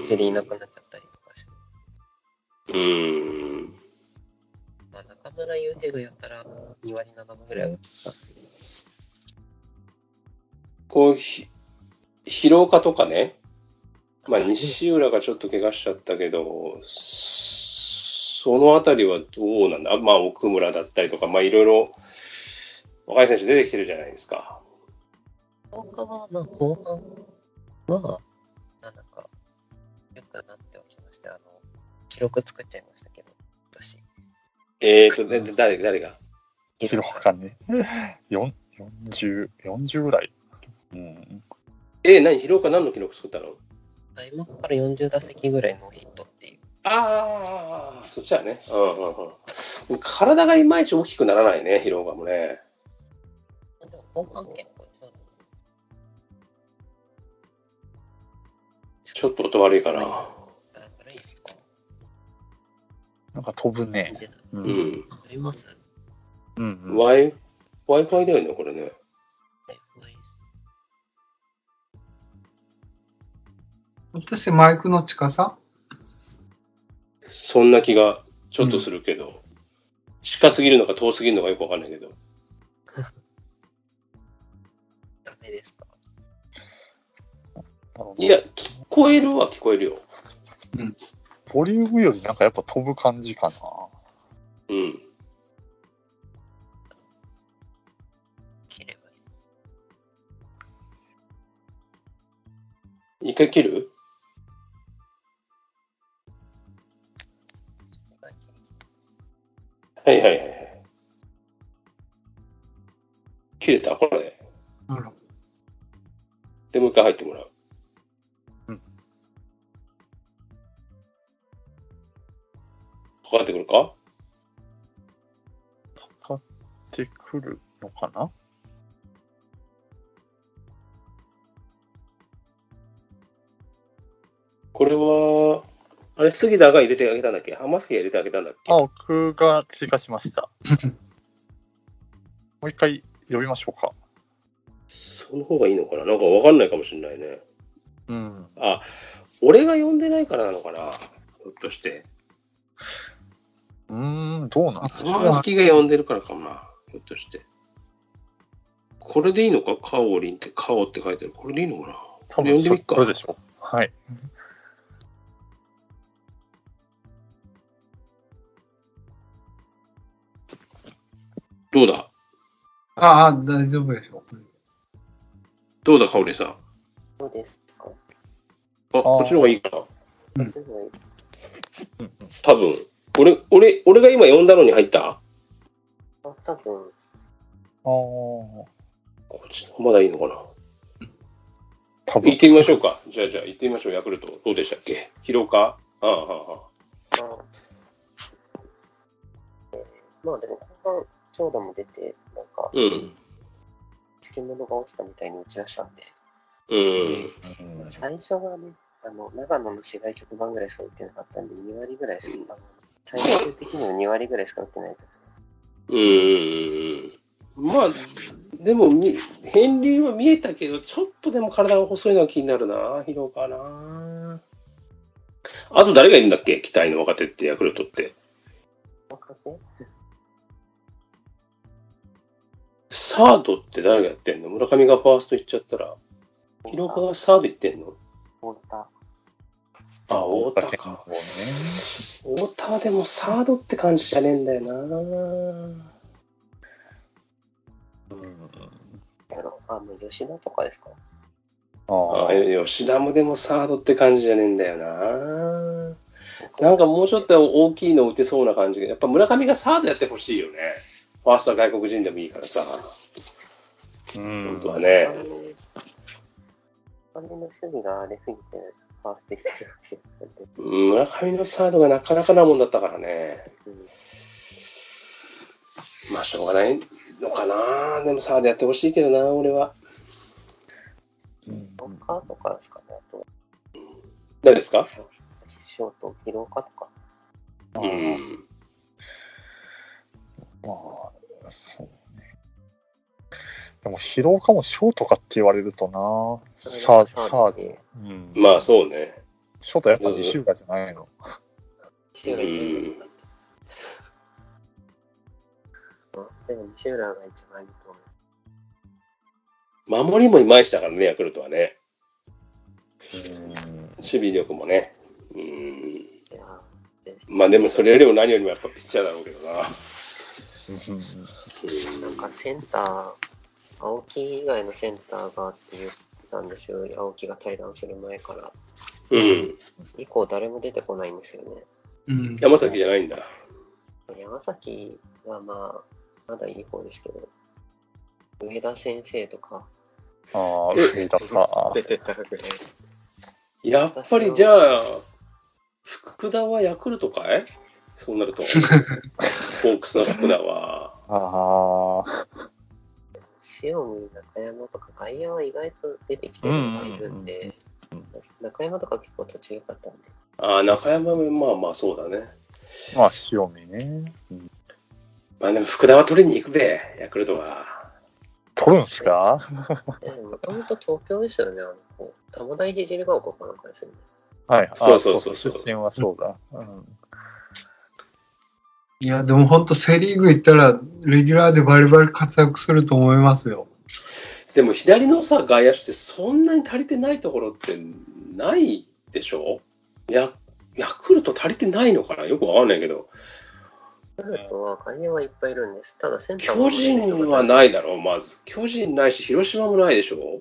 だけでいなくなっちゃったりとかして。まあ中村悠平がやったら2割7分ぐらい打った。こう疲労化とかね、まあ、西浦がちょっと怪我しちゃったけど、そのあたりはどうなんだ、まあ、奥村だったりとか、まあ、いろいろ若い選手出てきてるじゃないですか。本当はまあ後半はなんだかよくなっておきまして、記録作っちゃいましたけど、私。誰が記録かね。40ぐらい。うん、何広岡何の記録作ったの？開幕から40打席ぐらいのヒットっていう。ああ、そっちだね。うんうん、体がいまいち大きくならないね、広岡もね。でも後半結構ちょっと音悪いかな。なんか飛ぶね。うん。あります。うん、うん。Wi-Fi だよねこれね。私マイクの近さそんな気がちょっとするけど、うん、近すぎるのか遠すぎるのかよくわかんないけどダメですか？いや聞こえるは聞こえるよ、うん、ボリュームよりなんかやっぱ飛ぶ感じかな。うん、一回切る？はいはいはい。切れたこれ。うん。でもう一回入ってもらう。うん。かかってくるか？かかってくるのかな？これはあれ杉田が入れてあげたんだっけ？浜崎が入れてあげたんだっけ？あ、僕が追加しました。もう一回呼びましょうか。その方がいいのかな。なんかわかんないかもしれないね。うん。あ、俺が呼んでないからなのかな。ひょっとして。どうなんですか。浜崎が呼んでるからかもな。ひょっとして。これでいいのか？カオリンってカオって書いてある。これでいいのかな。多分呼んでみっか。そうでしょ。はい。どうだ？ああ、大丈夫ですよ。どうだ、香織さん。どうですか？あ、こっちの方がいいかな。うん。多分。俺が今呼んだのに入った？あ、多分。ああ。こっちの方まだいいのかな。多分。行ってみましょうか。じゃあ行ってみましょう。ヤクルトどうでしたっけ？疲労か？まあでも後半。長打も出て、なんか、つきものが落ちたみたいに打ち出したんで、最初はね、長野の市外局番ぐらいしか打ってなかったんで、2割ぐらいしか、最終的には2割ぐらいしか打ってないと。まあ、でも、片鱗は見えたけど、ちょっとでも体が細いのが気になるな、疲労かな。あと誰がいるんだっけ、期待の若手って、ヤクルトって。若手サードって誰がやってんの？村上がファースト行っちゃったら、広岡がサード行ってんの？太田。あ、太田か。太田はでもサードって感じじゃねえんだよな。吉田とかですか？ああ、吉田もでもサードって感じじゃねえんだよな。なんかもうちょっと大きいの打てそうな感じが、やっぱ村上がサードやってほしいよね。ファーストは外国人でもいいからさ、本当はね。村上の守備が荒れすぎてファーストできてるわけです。村上のサードがなかなかなもんだったからね。まあしょうがないのかな。でもサードやってほしいけどな、俺は。ロッカーとかですかね。あと誰ですか？ショート、疲労かとか。まあ、そうね。でも疲労かもショートかって言われるとな。サード、まあそうね。ショートやったら西浦じゃないの。西浦でも西浦が一番いいと思う。守りもいまいちだからね、ヤクルトはね。守備力もね、まあでもそれよりも何よりもやっぱピッチャーだろうけどな。なんかセンター、青木以外のセンターがって言ったんですよ、青木が退団する前から。うん。以降誰も出てこないんですよね。うん、山崎じゃないんだ。山崎はまあまだいい方ですけど、上田先生とか。ああ、上田か。出てたぐらい。やっぱりじゃあ福田はヤクルトかい？そうなるとホークスの福田は。ああ。塩見、中山とか外野は意外と出てきてるのがいるんで、うんうんうん、中山とか結構途中良かったんで。ああ、中山もまあまあそうだね。まあ塩見ね。うん、まあでも福田は取りに行くべ、ヤクルトが。取るんすか？もともと東京ですよね、あの子。玉大聖が丘かなんかですよね。はい、そう。出身はそうだ。うん、いや、でも本当セ・リーグ行ったら、レギュラーでバリバリ活躍すると思いますよ。でも左のさ、外野手ってそんなに足りてないところってないでしょ？ヤクルト足りてないのかな？よくわかんないけど。ヤクルトは外野はいっぱいいるんです。ただセンターは巨人はないだろう、まず。巨人ないし、広島もないでしょ？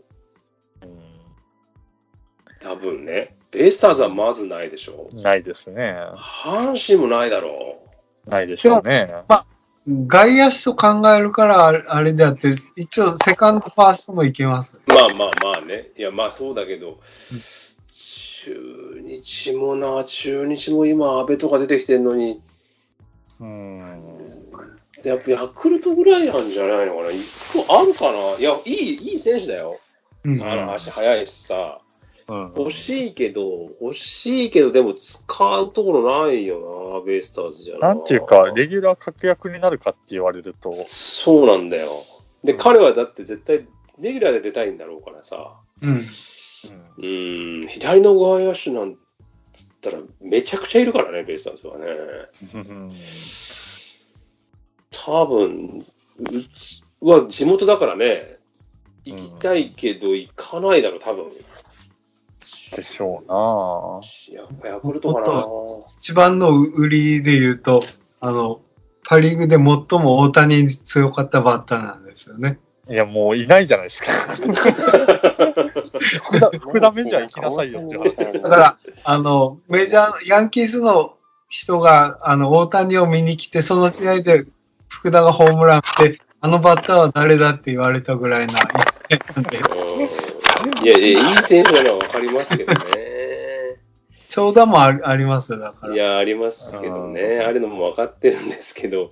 多分ね。ベイスターズはまずないでしょ。ないですね。阪神もないだろう。ないでしょうね。まあ、外野手と考えるからあれであって、一応セカンドファーストもいけます。まあまあまあね。いやまあそうだけど、中日も今安倍とか出てきてるのに、やっぱヤクルトぐらいなんじゃないのかな。1個あるかな。いやいい選手だよ。うん、足速いしさ。うん、欲しいけどでも使うところないよな、ベイスターズじゃな。なんていうかレギュラー確約になるかって言われるとそうなんだよ。で、うん、彼はだって絶対レギュラーで出たいんだろうからさ、左の外野手なんつったらめちゃくちゃいるからね、ベイスターズはね。多分うちは地元だからね、行きたいけど行かないだろう多分。でしょうな。やっぱヤクルトかな。一番の売りで言うと、パ・リーグで最も大谷に強かったバッターなんですよね。いやもういないじゃないですか。福田メジャー行きなさいよって話。だからメジャーヤンキースの人が大谷を見に来て、その試合で福田がホームランして、あのバッターは誰だって言われたぐらいな一戦なんで。いやいい選手なのは分かりますけどね。長打もありますよ、だから。いや、ありますけどね。あるのも分かってるんですけど。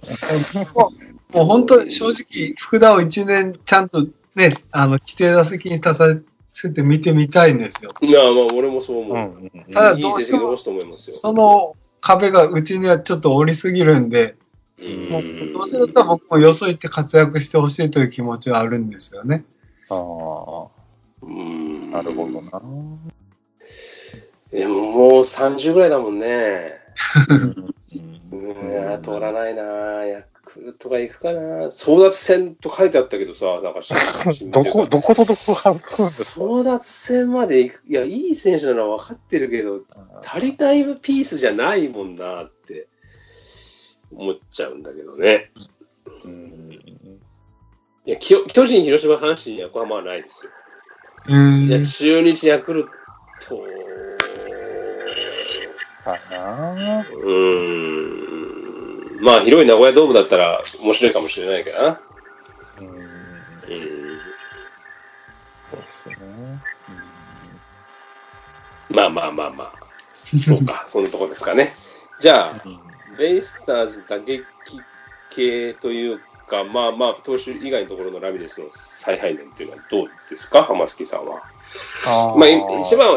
もう本当、正直、福田を1年ちゃんとね、規定打席に立たせて見てみたいんですよ。いや、まあ、俺もそう思う。うん、ただ、どうしても、その壁がうちにはちょっと降りすぎるんで、もうどうせだったら僕もよそ行って活躍してほしいという気持ちはあるんですよね。ああ。なるほどな。でももう30ぐらいだもんね。取らないな。ヤクルトが行くかな。争奪戦と書いてあったけどさ、なんかどことどこが争奪戦まで行く。いや、いい選手なのは分かってるけど、足りないピースじゃないもんなって思っちゃうんだけどね。いや、巨人、広島、阪神、横浜はないですよ。いや、中日ヤクルトかな。まあ広い名古屋ドームだったら面白いかもしれないけどな。そうですね。まあそうか。そのとこですかね。じゃあベイスターズ打撃系というか、まあ投手以外のところのラミレスの再配年というのはどうですか、浜月さんは。まあ一番は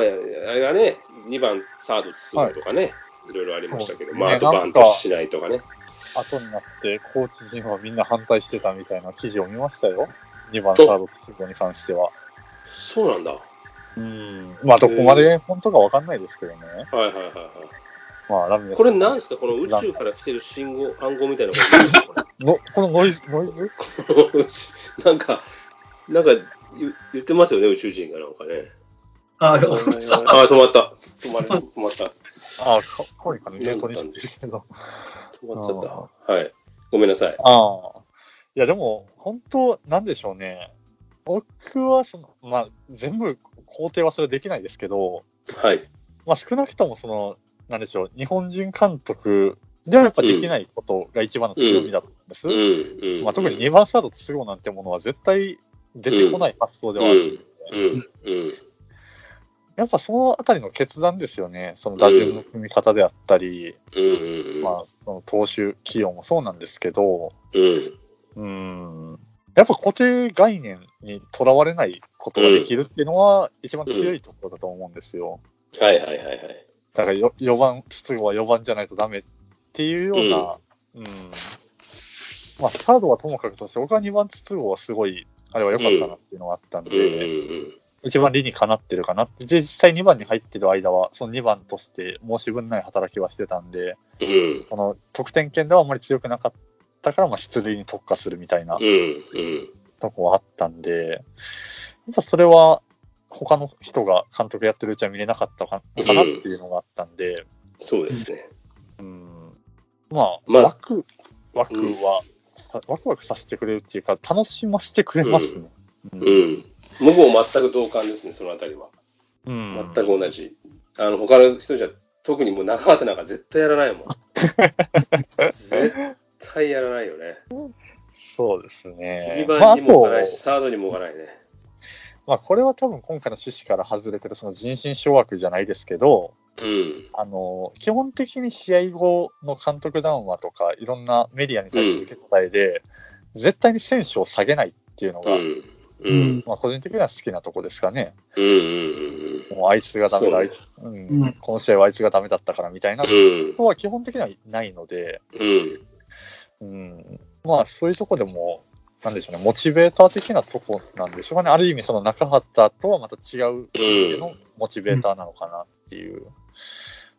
あれがね、2番サード包むとかね、いろいろありましたけど、ね、まああとバントしないとかね。後になってコーチ陣はみんな反対してたみたいな記事を見ましたよ。2番サード包むに関しては。そうなんだ。まあどこまで本当かわかんないですけどね。はい。まあ、ラミレスこれ何ですか、この宇宙から来てる暗号みたいなこのノイズなんか言ってますよね、宇宙人がなんかね。あ、止まった。止まった。あ、声がね、取れたんですけど。止まっちゃった。はい。ごめんなさい。ああ。いや、でも、本当、なんでしょうね。僕はその、まあ、全部肯定はそれできないですけど、はい。まあ、少なくとも、その、なんでしょう、日本人監督ではやっぱできないことが一番の強みだと思うんです。うんうん、まあ、特に2番サード都合なんてものは絶対出てこない発想ではあるので、やっぱそのあたりの決断ですよね。その打順の組み方であったり、まあ、その投手起用もそうなんですけど、やっぱ固定概念にとらわれないことができるっていうのは一番強いところだと思うんですよ。はいはいはいはい。だから4番、筒子は4番じゃないとダメっていうような、まあサードはともかくとして、僕は2番筒子はすごい、あれは良かったなっていうのがあったんで、一番理にかなってるかなって、実際2番に入ってる間は、その2番として申し分ない働きはしてたんで、この得点圏ではあんまり強くなかったから、まあ、出塁に特化するみたいなとこはあったんで、それは、他の人が監督やってるうちは見れなかったかなっていうのがあったんで、そうですね。まあ、ワクワクさせてくれるっていうか、楽しませてくれますね。僕も全く同感ですね、そのあたりは。全く同じ。他の人じゃ、特にもう中畑なんか絶対やらないもん。絶対やらないよね。そうですね。2番にも置かないし、サードにも置かないね。まあ、これは多分今回の趣旨から外れてるその人心掌握じゃないですけど、基本的に試合後の監督談話とかいろんなメディアに対する受け答えで、絶対に選手を下げないっていうのが、まあ、個人的には好きなとこですかね。もうあいつがダメだ、この試合はあいつがダメだったからみたいなことは基本的にはないので、まあそういうとこでもなんでしょうね、モチベーター的なとこなんでしょうかね。ある意味その中畑とはまた違う意味のモチベーターなのかなっていう、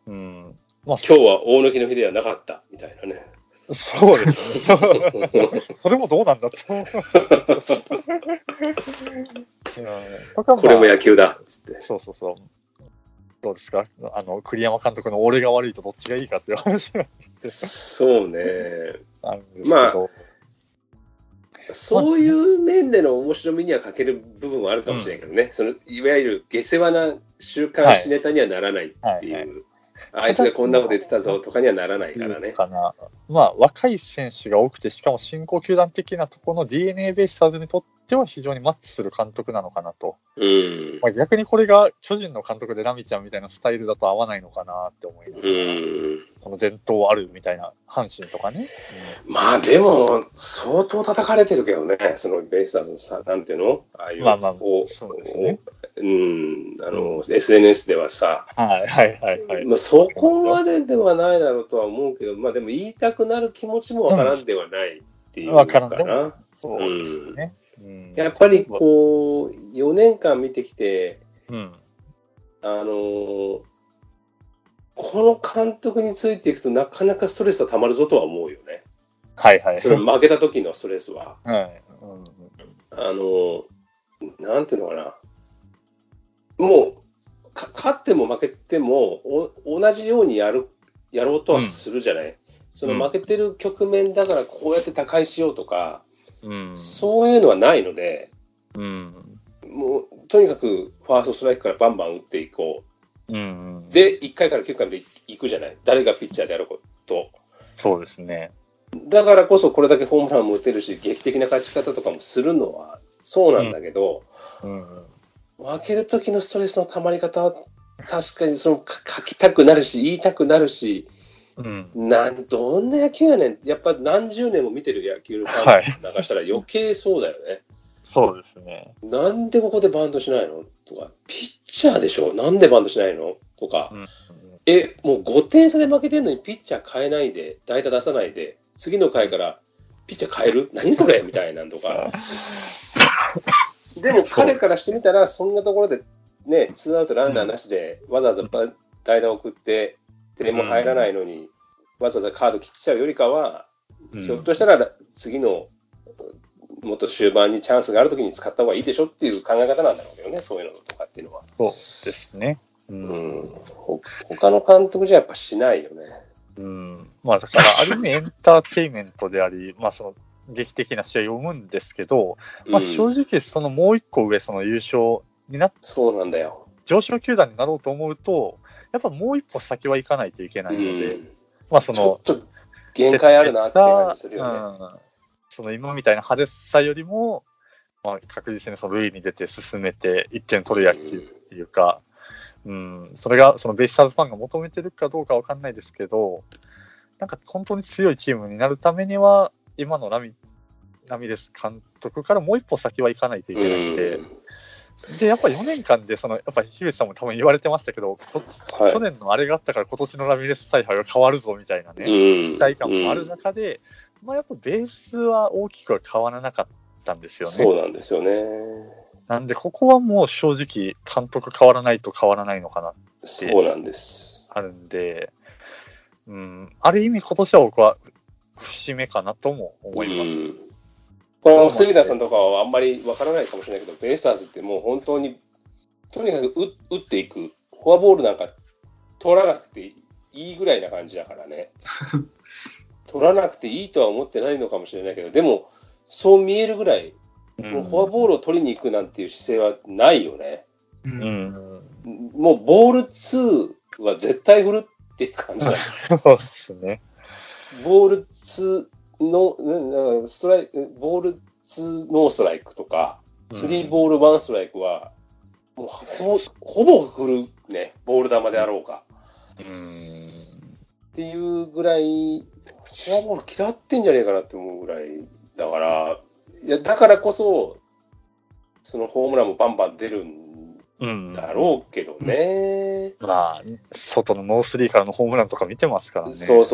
まあ、今日は大貫の日ではなかったみたいなね。そうですね。それもどうなんだと思う。これも野球だっつって。そうそうそう。どうですか、栗山監督の俺が悪いとどっちがいいかっていう話なんです。そうね。まあそういう面での面白みには欠ける部分はあるかもしれないけどね、そのいわゆる下世話な週刊誌ネタにはならないっていう、あいつがこんなこと言ってたぞとかにはならないからね。まあ、若い選手が多くて、しかも新興球団的なところの DNA ベイスターズにとっては非常にマッチする監督なのかなと、まあ、逆にこれが巨人の監督でラミちゃんみたいなスタイルだと合わないのかなって思いながら、この伝統あるみたいな阪神とかね、まあでも相当叩かれてるけどね、そのベイスターズのさ、なんていうの、ああいうSNS ではさ、そこまでではないだろうとは思うけど、まあでも言いたくなる気持ちもわからんではないっていうのかな。やっぱりこう4年間見てきて、この監督についていくとなかなかストレスはたまるぞとは思うよね。それ負けた時のストレスは。なんていうのかな。もう勝っても負けても同じようにやろうとはするじゃない。その負けてる局面だからこうやって打開しようとか、そういうのはないので、もうとにかくファーストストライクからバンバン打っていこう。で1回から9回まで行くじゃない、誰がピッチャーであること。そうですね。だからこそこれだけホームランも打てるし、劇的な勝ち方とかもするのはそうなんだけど、負ける時のストレスのたまり方は確かにその書きたくなるし言いたくなるし、どんな野球やねん。やっぱ何十年も見てる野球のファンなんかしたら余計そうだよね。そうですね。なんでここでバントしないのとか、ピッチャーでしょ、なんでバントしないのとか、もう5点差で負けてるのにピッチャー変えないで、代打出さないで、次の回からピッチャー変える、何それみたいなんとか。でも彼からしてみたら、そんなところでね、ツーアウトランナーなしで、わざわざ代打送って、手も入らないのに、わざわざカード切っちゃうよりかは、ひょっとしたら次の、もっと終盤にチャンスがあるときに使った方がいいでしょっていう考え方なんだろうけどね、そういうのとかって。っていうのは。そうですね。うん、他の監督じゃやっぱしないよね。うん、まあだからある意味エンターテイメントであり、まあその劇的な試合を生むんですけど、まあ正直そのもう一個上、その優勝になって、そうなんだよ。上昇球団になろうと思うと、やっぱもう一歩先は行かないといけないので、うん、まあそのちょっと限界あるなって感じするよね。うん、その今みたいな派手さよりも、まあ確実にその塁に出て進めて1点取る野球っていうか。うん、それがそのベイスターズファンが求めてるかどうかわかんないですけど、なんか本当に強いチームになるためには今のラミレス監督からもう一歩先はいかないといけないので、でやっぱり4年間でそのやっぱり樋口さんも多分言われてましたけど、はい、去年のあれがあったから今年のラミレス采配が変わるぞみたいなね、期待感もある中で、まあ、やっぱベースは大きくは変わらなかったんですよね。そうなんですよね。なんでここはもう正直監督変わらないと変わらないのかなってあるんで、うん、ある意味今年は僕は節目かなとも思います、うん、これは杉田さんとかはあんまりわからないかもしれないけど、ベイスターズってもう本当にとにかく打っていく、フォアボールなんか取らなくていいぐらいな感じだからね取らなくていいとは思ってないのかもしれないけど、でもそう見えるぐらいもうフォアボールを取りに行くなんていう姿勢はないよね、うん、もうボール2は絶対振るっていう感じだそうですね。ボール2のストライク、ボール2ノーストライクとか3ボール1ストライクはもうほぼ振るね、ボール球であろうか、うん、っていうぐらいフォアボール嫌ってんじゃねえかなって思うぐらいだから、いやだからこそそのホームランもバンバン出るんだろうけどね、うん、まあ外のノースリーからのホームランとか見てますからね。そう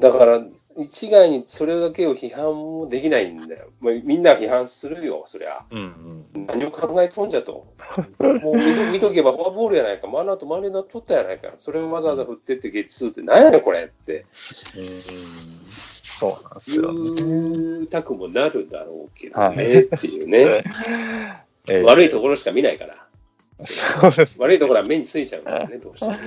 だから一概にそれだけを批判もできないんだよ、まあ、みんな批判するよそりゃ、うんうん、何を考えとんじゃともう 見とけばフォアボールやないか、マナーとマネーの取ったやないか、それをわざわざ振ってってゲッツーって何やねんこれって、うんそうなんですよね、言いたくもなるだろうけどね、はい、っていうね、悪いところしか見ないから悪いところは目についちゃうからねどうしてもね。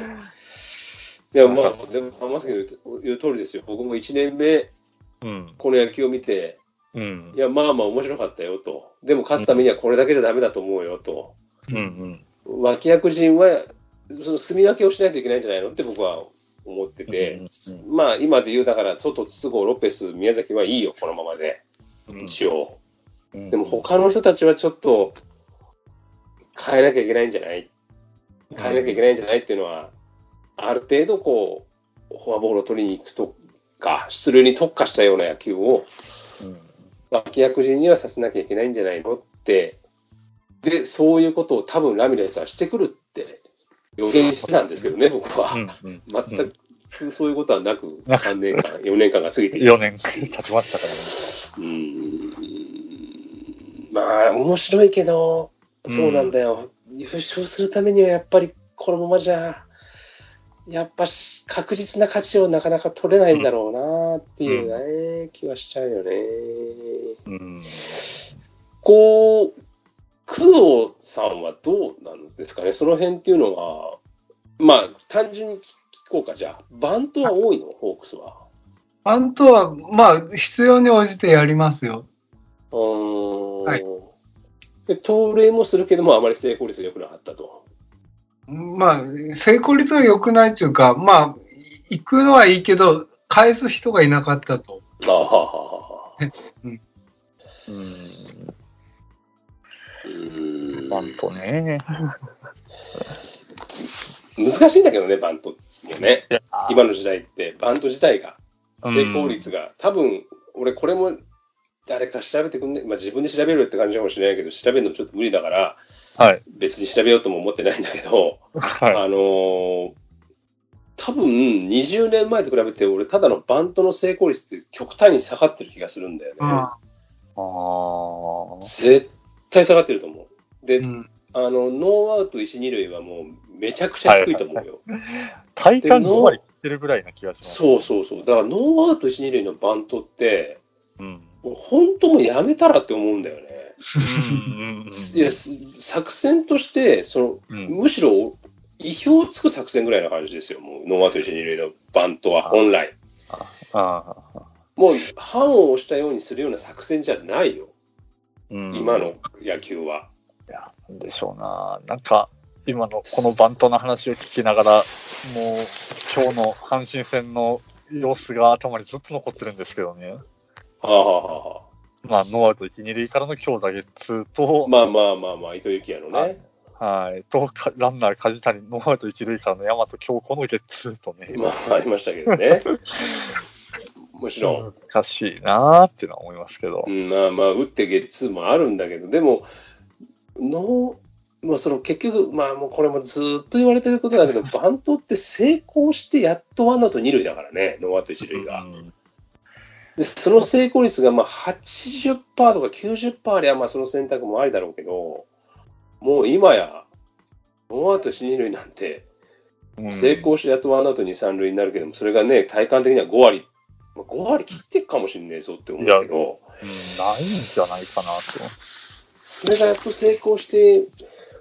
いやまあでも浜崎の言う通りですよ。僕も1年目、うん、この野球を見て、うん、いやまあまあ面白かったよと、でも勝つためにはこれだけじゃダメだと思うよと、うんうん、脇役陣はその住み分けをしないといけないんじゃないのって僕は思ってて、うんうん、まあ今で言うだから外筒香ロペス宮崎はいいよこのままで一応、うんうん、でも他の人たちはちょっと変えなきゃいけないんじゃないっていうのは、ある程度こうフォアボールを取りに行くとか出塁に特化したような野球を脇役陣にはさせなきゃいけないんじゃないのって、でそういうことを多分ラミレスはしてくるって予言してたんですけどね、僕は、全くそういうことはなく、3年間、4年間が過ぎて4年経ちましたからね。まあ、面白いけど、そうなんだよ、優勝するためにはやっぱりこのままじゃ、やっぱ確実な勝ちをなかなか取れないんだろうなっていうね、うんうん、気はしちゃうよね。うん、こう工藤さんはどうなんですかね、その辺っていうのは。まあ単純に聞こうか。じゃあバントは多いの、ホークスは。バントはまあ必要に応じてやりますよ。はい、で盗塁もするけどもあまり成功率が良くなかったと。まあ成功率が良くないというか、まあ行くのはいいけど返す人がいなかったと。あはははうん。バントね難しいんだけどね、バントもね、今の時代ってバント自体が成功率が、多分俺これも誰か調べてくんね、まあ、自分で調べるって感じかもしれないけど、調べるのちょっと無理だから、はい、別に調べようとも思ってないんだけど、はい、多分20年前と比べて俺ただのバントの成功率って極端に下がってる気がするんだよね、うん、絶対下がってると思う。で、うん、ノーアウト1、2塁はもうめちゃくちゃ低いと思うよ。体感5割切ってるぐらいな気がします。そう。だからノーアウト1、2塁のバントって、うん、もう本当もうやめたらって思うんだよね。いや作戦としてその、うん、むしろ意表をつく作戦ぐらいな感じですよ。もうノーアウト1、2塁のバントは本来もう判を押したようにするような作戦じゃないよ、うん、今の野球は。いやなんでしょうな、なんか今のこのバントの話を聞きながらもう今日の阪神戦の様子が頭にずっと残ってるんですけどね。はあ、まあノーアウト1、2塁からの強打ゲッツとまあ伊藤幸也のね、はい、とランナー梶谷ノーアウト1塁からの大和京子のゲッツとね、まあありましたけどね。もちろん難しいなーってのは思いますけど、うん、まあまあ打ってゲッツもあるんだけど、でもまあ、その結局、まあ、もうこれもずっと言われてることだけどバントって成功してやっとワンアウト2塁だからね、ノーアウト1塁が、うん、でその成功率がまあ 80% とか 90% ありゃまあその選択もありだろうけど、もう今やノーアウト1、2塁なんて成功してやっとワンアウト2、3塁になるけども、それがね体感的には5割切っていくかもしれないぞって思うけど、ないんじゃないかなと。それがやっと成功して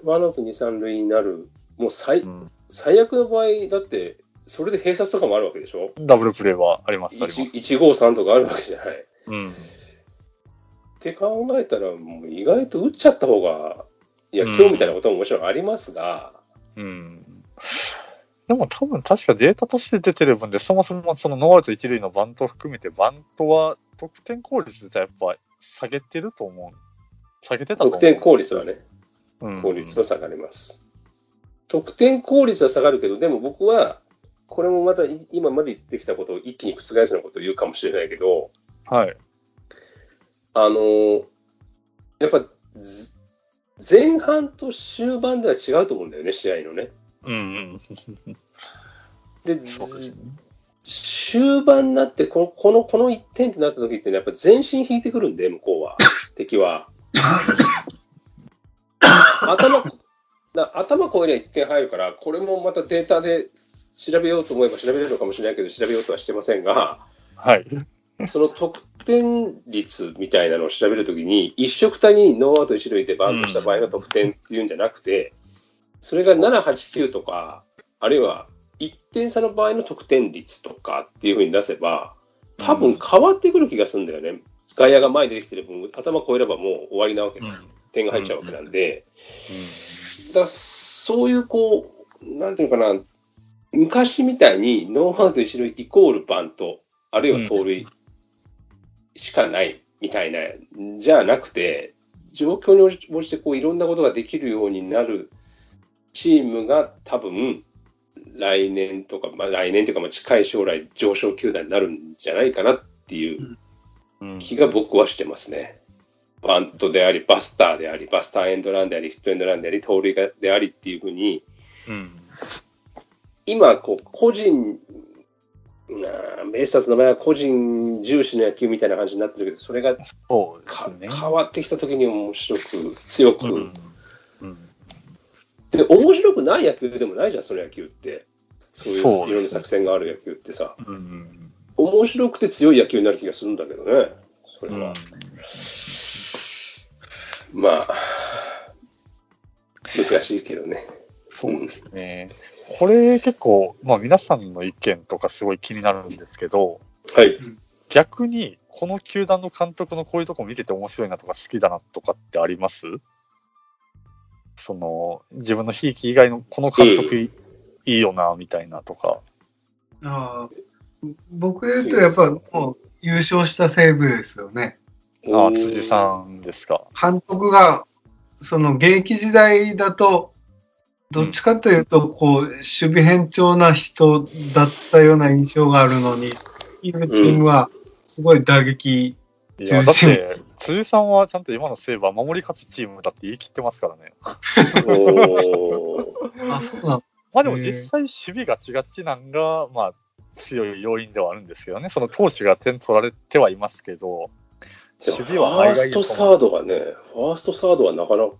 ワンアウト2、3塁になる。もううん、最悪の場合だってそれで併殺とかもあるわけでしょ。ダブルプレーはあります。153とかあるわけじゃない、うん、って考えたらもう意外と打っちゃった方が、いや今日みたいなことももちろんありますが、うんうん、でも多分確かデータとして出てる分で、そもそもそのノーアウト1塁のバントを含めてバントは得点効率でやっぱ下げてたと思う。得点効率はね、効率は下がります、うんうん、得点効率は下がるけど、でも僕はこれもまた今まで言ってきたことを一気に覆すようなことを言うかもしれないけど、はい、やっぱ前半と終盤では違うと思うんだよね、試合のね、うんうん、で終盤になってこの1点ってなった時って、ね、やっぱ前進引いてくるんで向こうは敵は頭越えりゃ1点入るから、これもまたデータで調べようと思えば調べれるのかもしれないけど、調べようとはしてませんが、はい、その得点率みたいなのを調べるときに一緒くたにノーアウト1塁でバントした場合の得点っていうんじゃなくて、それが7、8、9とか、あるいは1点差の場合の得点率とかっていう風に出せば多分変わってくる気がするんだよね。外野が前にできてる分、頭越えればもう終わりなわけで、点が入っちゃうわけなんで、だそういうこう、なんていうかな、昔みたいにノーアウト一塁イコールバントあるいは盗塁しかないみたいな、じゃなくて状況に応じてこういろんなことができるようになるチームが多分来年とか、まあ、来年というかまあ近い将来上昇球団になるんじゃないかなっていう気が僕はしてますね。バントでありバスターでありバスターエンドランでありヒットエンドランであり盗塁でありっていうふうに、うん、今こう個人ベイスターズの場合は個人重視の野球みたいな感じになってるけど、それが変わってきた時に面白く強く、うんうん、で面白くない野球でもないじゃん、その野球って。そういういろんな作戦がある野球ってさ、うん、面白くて強い野球になる気がするんだけどね、それは、うん、まあ難しいけどね。そうですね、うん、これ結構、まあ、皆さんの意見とかすごい気になるんですけど、はい、逆にこの球団の監督のこういうとこ見てて面白いなとか好きだなとかってあります？その自分のひいき以外のこの監督いいよなみたいなとか。ああ、僕で言うとやっぱりもう優勝した西武ですよね。ああ、辻さんですか。監督がその現役時代だとどっちかというとこう守備偏重な人だったような印象があるのに、今のチームはすごい打撃中心、うん、いやだって辻さんはちゃんと今のセーブは守り勝つチームだって言い切ってますからね。あ、そうなん。まあでも実際守備がちがちなんがまあ強い要因ではあるんですけどね。その投手が点取られてはいますけど。ファーストサードがね、ファーストサードはなかなか、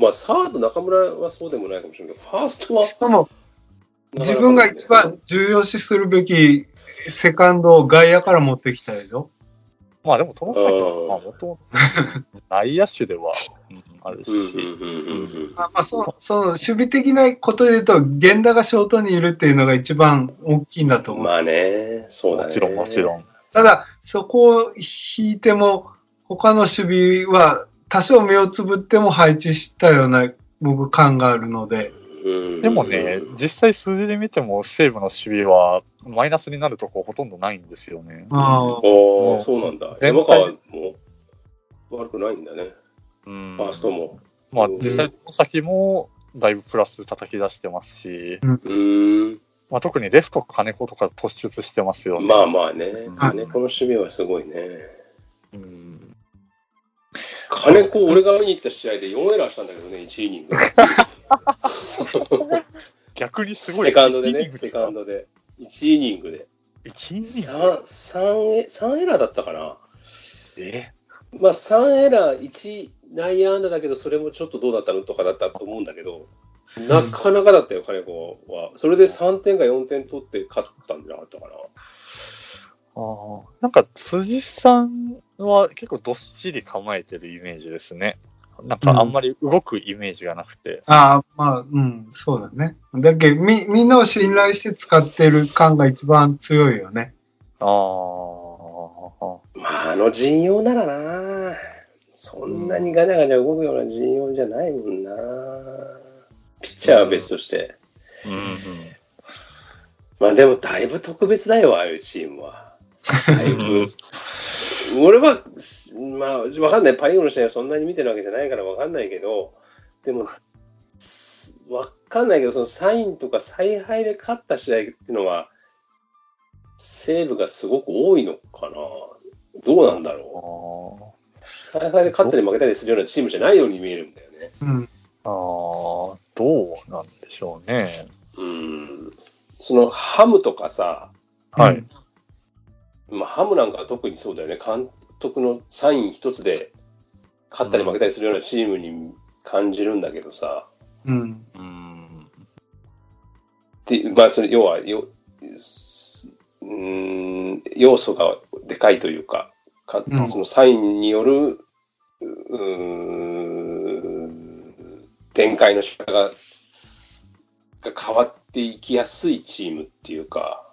まあサード中村はそうでもないかもしれないけど、ファーストはしかも自分が一番重要視するべきセカンドを外野から持ってきたでしょ。まあでもその先はまあもともと内野手ではあるし、その守備的なことでいうと源田がショートにいるっていうのが一番大きいんだと思う。まあね、そうだね。もちろんもちろん。ただそこを引いても他の守備は多少目をつぶっても配置したような僕感があるので。でもね、実際数字で見ても西武の守備はマイナスになるとこほとんどないんですよね。ああ、そうなんだ。山川も悪くないんだね。うん。ファーストも。まあ実際の先もだいぶプラス叩き出してますし、まあ、特にレフト金子とか突出してますよね。まあまあね、金子の守備はすごいね。うん、金子、俺が見に行った試合で4エラーしたんだけどね、1イニング。逆にすごいセカンドでね、セカンドで1イニングで3エラーだったかな。まあ3エラー1内野安打だけど、それもちょっとどうだったのとかだったと思うんだけど、なかなかだったよ金子は。それで3点か4点取って勝ったんじゃなかったかな。あ、なんか辻さんは結構どっしり構えてるイメージですね。なんかあんまり動くイメージがなくて、ああ、まあ、うん、そうだね。だけどみんなを信頼して使ってる感が一番強いよね。ああ、まああの陣容ならな、そんなにガチャガチャ動くような陣容じゃないもんな。ピッチャーは別として、まあでもだいぶ特別だよああいうチームは。だいぶ。俺はまあ分かんない、パ・リーグの試合はそんなに見てるわけじゃないから分かんないけど、でも分かんないけど、そのサインとか采配で勝った試合っていうのは西武がすごく多いのかな。どうなんだろう。采配で勝ったり負けたりするようなチームじゃないように見えるんだよね。うん、ああ、どうなんでしょうね。うん、そのハムとかさ、はい。まあ、ハムなんかは特にそうだよね。監督のサイン一つで勝ったり負けたりするようなチームに感じるんだけどさ、で、まあ、それ要は要素がでかいというか、そのサインによる展開の仕方が変わっていきやすいチームっていうか、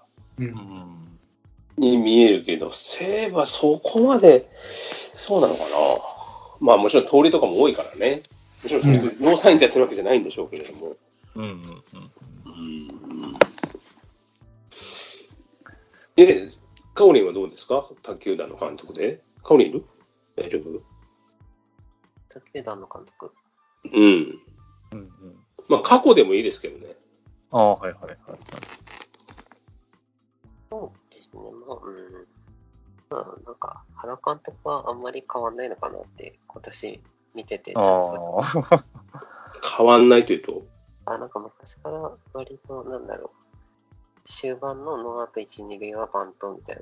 に見えるけど、西武はそこまでそうなのかな。まあもちろん通りとかも多いからね。もちろんノーサインでやってるわけじゃないんでしょうけれども。カオリンはどうですか？卓球団の監督で。カオリンいる？大丈夫？卓球団の監督。まあ過去でもいいですけどね。ああ、はいはいはいはい。なんか原監督はあんまり変わんないのかなって今年見てて、変わんないというと、なんか昔から割となんだろう、終盤のノーアウト 1,2 塁はバントみたいな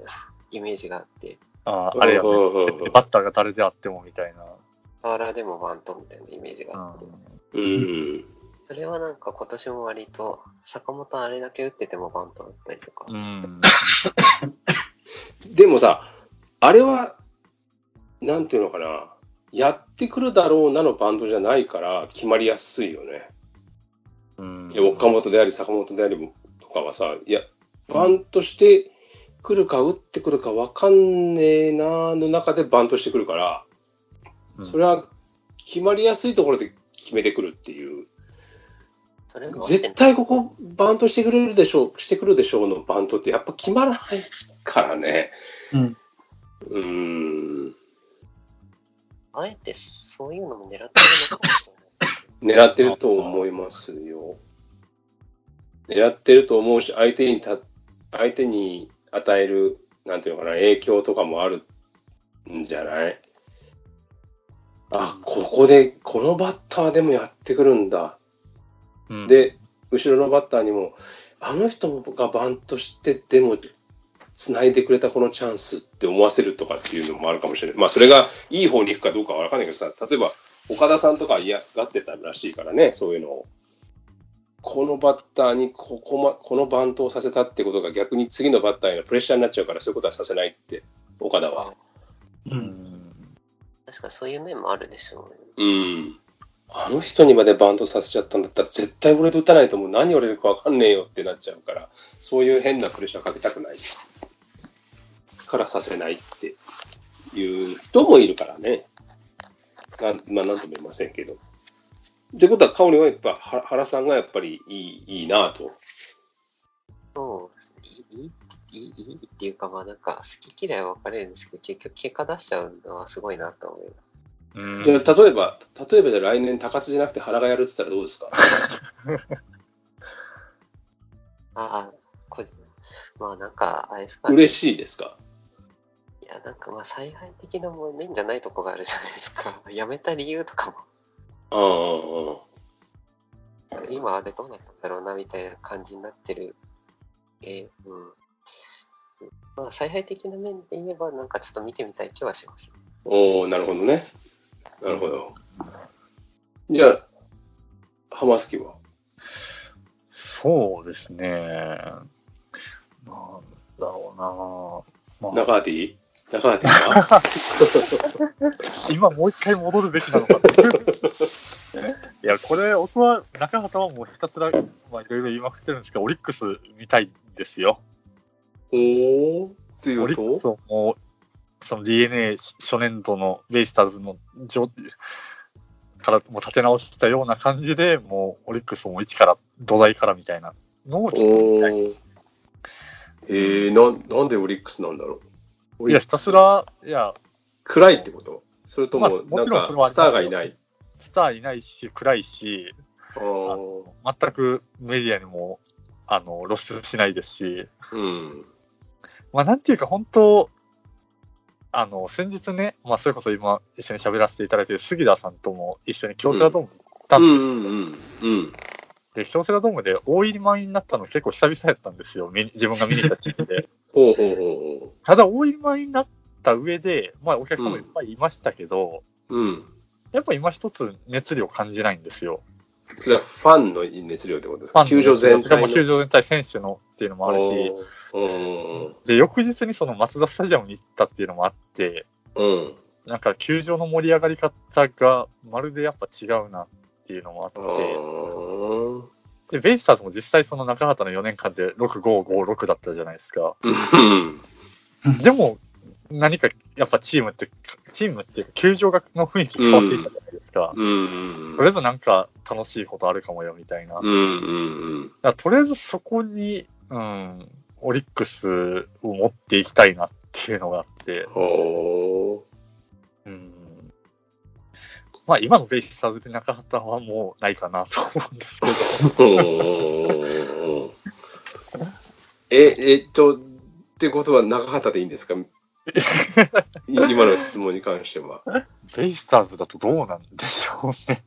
イメージがあって、あれやね、バッターが誰であってもみたいな、パワーラーでもバントみたいなイメージがあって、それはなんか今年も割と坂本あれだけ打っててもバントだったりとか、でもさ、あれはなんていうのかな、やってくるだろうなのバントじゃないから決まりやすいよね。岡本であり坂本でありとかはさ、いやバントしてくるか打ってくるか分かんねえなーの中でバントしてくるから、それは決まりやすいところで決めてくるっていう、絶対ここバントしてくれるでしょう、してくるでしょうのバントってやっぱ決まらないからね。あえてそういうのも狙ってるのかもしれない。狙ってると思いますよ。狙ってると思うし、相手に与えるなんていうのかな、影響とかもあるんじゃない。あ、ここでこのバッターでもやってくるんだ。で、後ろのバッターにもあの人がバントしてでも繋いでくれたこのチャンスって思わせるとかっていうのもあるかもしれない。まあそれがいい方に行くかどうかは分かんないけどさ、例えば岡田さんとか嫌がってたらしいからね、そういうのを。このバッターにこのバントをさせたってことが逆に次のバッターへのプレッシャーになっちゃうから、そういうことはさせないって岡田はうん、確かそういう面もあるでしょう、うん、あの人にまでバントさせちゃったんだったら絶対俺と打たないともう何俺るか分かんねえよってなっちゃうから、そういう変なプレッシャーかけたくないからさせないっていう人もいるからね。まあ何とも言いませんけど。ってことは香織はやっぱ原さんがやっぱりいいなぁと。そういいっていうか、まあなんか好き嫌いは分かれるんですけど、結局結果出しちゃうのはすごいなと思います。じゃあ例えばじゃあ来年高津じゃなくて原がやるって言ったらどうですか？ああ、これまあなんかあれですか、ね。嬉しいですか？いやなんかまあ采配的なも面じゃないとこがあるじゃないですか。やめた理由とかも。ああ。今あれどうなったんだろうなみたいな感じになってる。うん。まあ采配的な面で言えばなんかちょっと見てみたい気はします。おお、なるほどね。なるほど。じゃあ浜崎は。そうですね。なんだろうな。まあ、中畑は今もう一回戻るべきなのかっていやこれ僕は中畑はもうひたすらいろいろ言いまくってるんですけど、オリックス見たいんですよ。おというとオリックスをもうその DNA 初年度のベイスターズのからもう立て直したような感じで、もうオリックスをもう一から土台からみたいなのを見たい。なんでオリックスなんだろう。いやひたすらいや暗いってこと、それともなんかスターがいない、スターいないし暗いし、全くメディアにも露出しないですし、うん、まあなんていうか本当先日ね、まあそれこそ今一緒に喋らせていただいている杉田さんとも一緒に京セラドームに行ったんですけど、で京セラドームで大入り満員になったの結構久々やったんですよ、自分が見に行ったチームでただ大入り満員になった上で、まあ、お客様いっぱいいましたけど、うん、やっぱ今一つ熱量感じないんですよ。それはファンの熱量ってことですか？球場全体の、球場全体選手のっていうのもあるし、で翌日にそのマツダスタジアムに行ったっていうのもあって、うん、なんか球場の盛り上がり方がまるでやっぱ違うなっていうのもあって、でベイスターズも実際その中畑の4年間で 6,5,5,6 だったじゃないですか。でも何かやっぱチームって球場の雰囲気変わっていたじゃないですか、とりあえずなんか楽しいことあるかもよみたいな、だとりあえずそこに、オリックスを持っていきたいなっていうのがあって、まあ今のベイスターズで中畑はもうないかなと思うんですけどってことは中畑でいいんですか？今の質問に関してはベイスターズだとどうなんでしょうね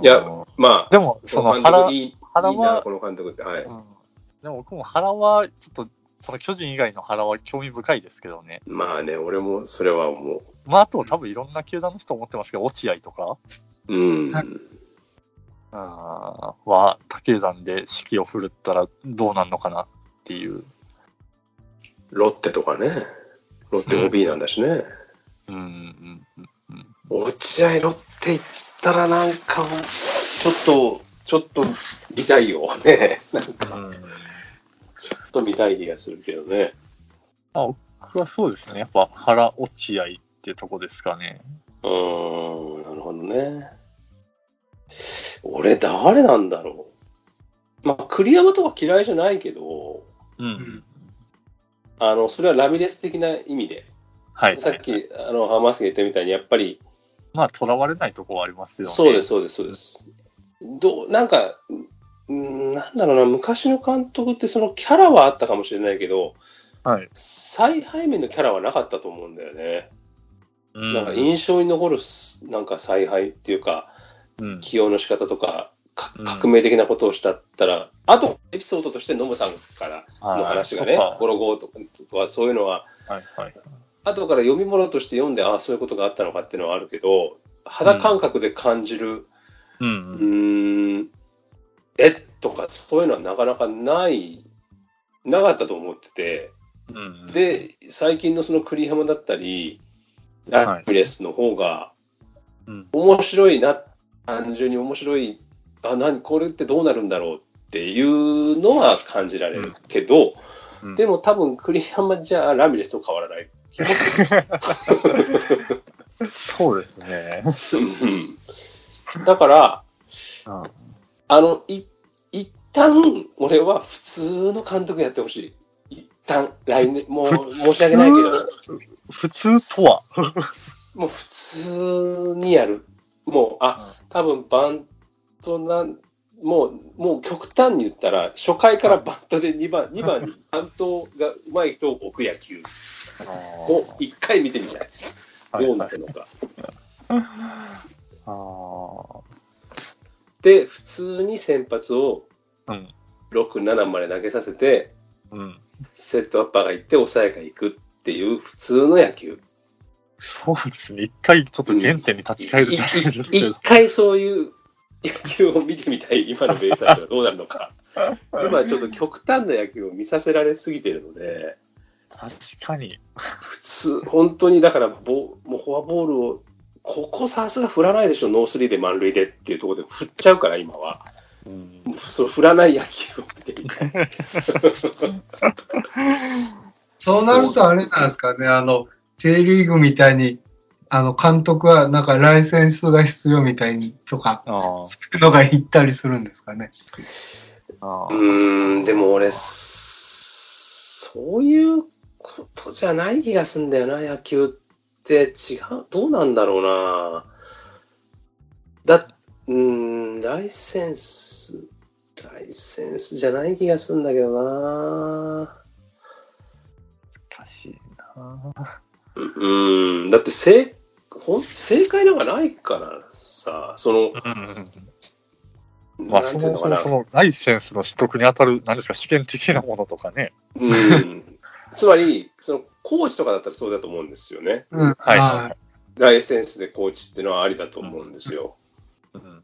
いやまあでもその原はいいなこの監督って、はい、でも僕も原はちょっとその巨人以外の原は興味深いですけどね。まあね、俺もそれは思う。まああと多分いろんな球団の人思ってますけど、落合とか、は他球団で指揮を振るったらどうなんのかなっていう。ロッテとかね、ロッテ OB なんだしね。落合ロッテ行ったらなんかちょっと見たいよね。なんか。ちょっと見たい気がするけどね。僕はそうですね。やっぱ原落合ってとこですかね。なるほどね。俺誰なんだろう。まあ栗山とか嫌いじゃないけど、それはラミレス的な意味で。はい。さっき浜杉言ったみたいにやっぱりまあとらわれないとこはありますよね。そうです。なんか。なんだろうな、昔の監督ってそのキャラはあったかもしれないけど、采配面のキャラはなかったと思うんだよね。なんか印象に残るなんか采配っていうか、起用の仕方とか、革命的なことをしたったら、あとエピソードとしてノムさんからの話がね、ゴロゴーとかそういうのは、後から読み物として読んで、ああそういうことがあったのかっていうのはあるけど、肌感覚で感じる、とかそういうのはなかなかなかったと思ってて、うん、で最近のその栗浜だったりラミレスの方が面白いな、はい、単純に面白い、あ、何これってどうなるんだろうっていうのは感じられるけど、うんうん、でも多分栗浜じゃラミレスと変わらない気がするそうですねだから、うん、一旦俺は普通の監督やってほしい。一旦来年もう申し訳ないけど普通とはもう普通にやる。もう多分バントなんもう極端に言ったら初回からバントで2番にバントが上手い人を置く野球を1回見てみたい。どうなるのか。で普通に先発を6、7まで投げさせて、うん、セットアッパーが行って抑えが行くっていう普通の野球。そうですね。一回ちょっと原点に立ち返るじゃないですか。一回そういう野球を見てみたい。今のベイサイドがどうなるのか今ちょっと極端な野球を見させられすぎているので、確かに普通本当にだからもうフォアボールをここさすが振らないでしょ、ノースリーで満塁でっていうところで振っちゃうから今は、うん、そう振らない野球を見てみたいそうなるとあれなんですかね、J リーグみたいに監督はなんかライセンスが必要みたいにとかそういうのが言ったりするんですかね。でも俺そういうことじゃない気がするんだよな。野球って違う、どうなんだろうな。ライセンスじゃない気がするんだけどな。難しいな。だって正解なんかないからさ、まあそもそもそのライセンスの取得に当たる何ですか、試験的なものとかね、つまりそのコーチとかだったらそうだと思うんですよね、うん、はい、ライセンスでコーチっていうのはありだと思うんですよ、うん、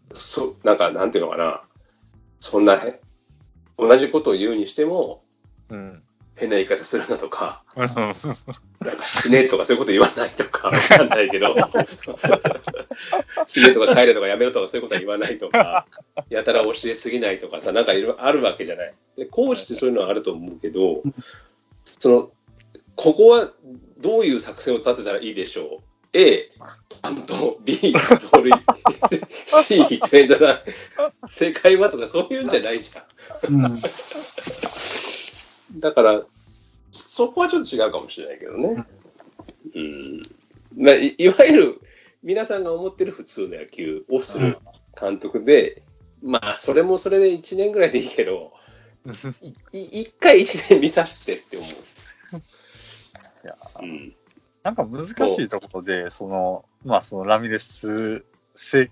なんかなんていうのかな、そんな同じことを言うにしても、うん、変な言い方するなとか、なんか死ねとかそういうこと言わないとかわかんないけど、死ねとか帰れとかやめろとかそういうことは言わないとか、やたら教えすぎないとかさ、なんかいろいろあるわけじゃない。で、コーチってそういうのはあると思うけど、ここはどういう作戦を立てたらいいでしょう。A、バント、B、盗塁、C、ヒットエンドラン、正解はとかそういうんじゃないじゃん。うんだからそこはちょっと違うかもしれないけどね、いわゆる皆さんが思ってる普通の野球をする監督で、まあそれもそれで1年ぐらいでいいけど1回1年見させてって思う。いや、うん、なんか難しいところでそのラミレス監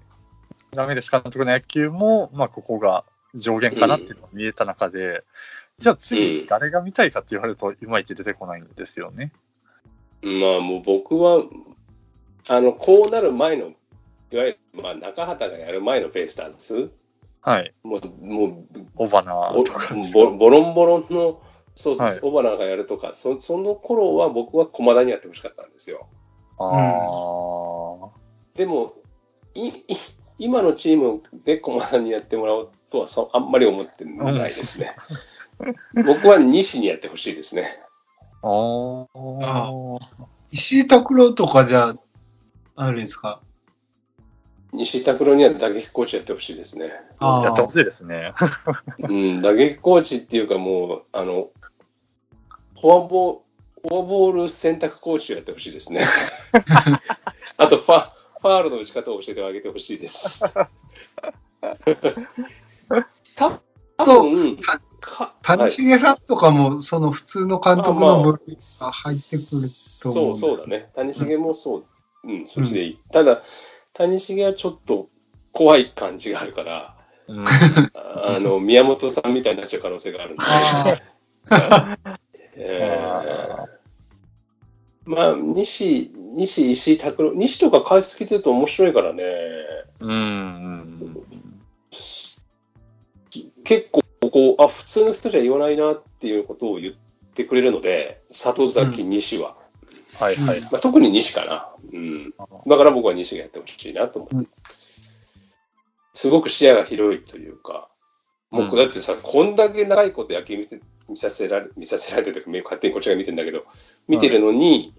督の野球も、まあ、ここが上限かなっていうのが見えた中で、じゃあ次誰が見たいかって言われるといまいち出てこないんですよね。まあもう僕はこうなる前のいわゆる、まあ、中畑がやる前のベイスターズ、はい、もうオバナとかボロンボロンのそうです、はい、オバナがやるとかその頃は僕は駒田にやってほしかったんですよ。でも今のチームで駒田にやってもらおうとはあんまり思ってないですね。僕は西にやってほしいですね。石井拓郎とかじゃあれですか。西井拓郎には打撃コーチやってほしいですね。やってほしいですね。うん、打撃コーチっていうかもうフォアボール選択コーチをやってほしいですね。あとファールの打ち方を教えてあげてほしいです。谷繁さんとかもその普通の監督の部類が入ってくると思う、そうだね。谷繁もそう、うん、そしていい、ただ谷繁はちょっと怖い感じがあるから、うん、宮本さんみたいになっちゃう可能性があるんで、まあ西井拓郎西とか解説聞いてると面白いからね。結構こう普通の人じゃ言わないなっていうことを言ってってくれるので、里崎、西は、うん、はいはい、まあ、特に西かな、うん、だから僕は西がやってほしいなと思ってます、うん、すごく視野が広いというか、もうだってさ、うん、こんだけ長いこと野球見させられてとか、勝手にこっちが見てんだけど、見てるのに、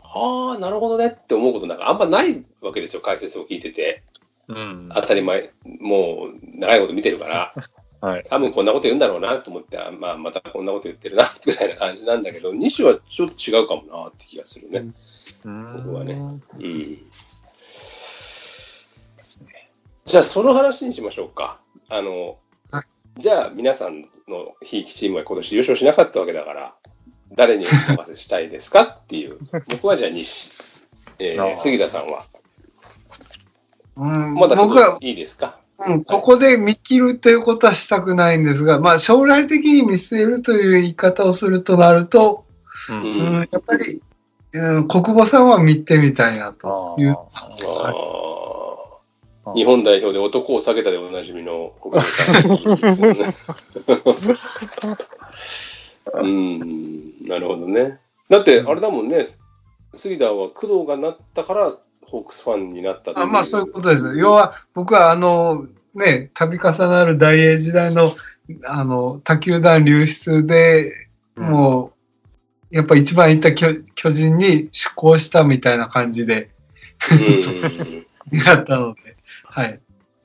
はい、ああなるほどねって思うことなんかあんまないわけですよ、解説を聞いてて、うん、当たり前、もう長いこと見てるからはい、多分こんなこと言うんだろうなと思って、まあ、またこんなこと言ってるなぐらいな感じなんだけど、西はちょっと違うかもなって気がするね、僕はね、うん、じゃあその話にしましょうか。じゃあ皆さんのひいきチームは今年優勝しなかったわけだから、誰にお任せしたいですかっていう僕はじゃあ西、杉田さんは、うん、まだいいですか。うん、ここで見切るということはしたくないんですが、まあ、将来的に見据えるという言い方をするとなると、うんうん、やっぱり、うん、小久保さんは見てみたいなという、はい、日本代表で男を避けたでおなじみの小久保さん、うん、なるほどね。だってあれだもんね、杉田は工藤がなったからホークスファンになったっていう。あ、まあそういうことです。要は僕はね、度重なる大英時代の他球団流出で、うん、もうやっぱ一番いた巨人に出向したみたいな感じでになったので、はい。っ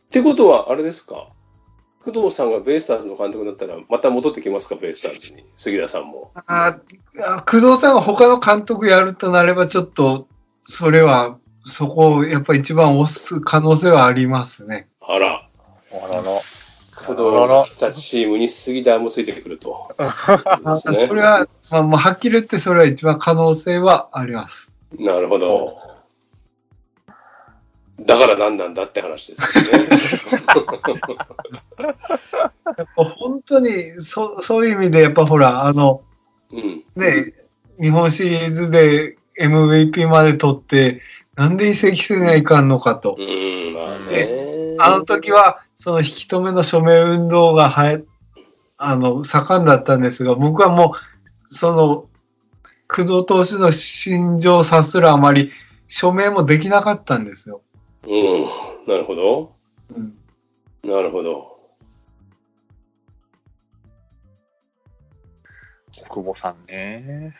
てことはあれですか。工藤さんがベイスターズの監督だったらまた戻ってきますか、ベイスターズに。杉田さんも。工藤さんが他の監督やるとなればちょっとそれは。そこをやっぱり一番押す可能性はありますね。あら、あらの工藤が来たチームに杉田もついてくると。それは、まあ、もうはっきり言ってそれは一番可能性はあります。なるほど。だから何なんだって話ですよね。やっぱ本当にそういう意味でやっぱほらうん、ね、日本シリーズで MVP まで取って。なんで移籍せないかんのかと。で、あの時はその引き止めの署名運動が盛んだったんですが、僕はもうその工藤投手の心情を察するあまり署名もできなかったんですよ。うん、なるほど。うん、なるほど。久保さんね。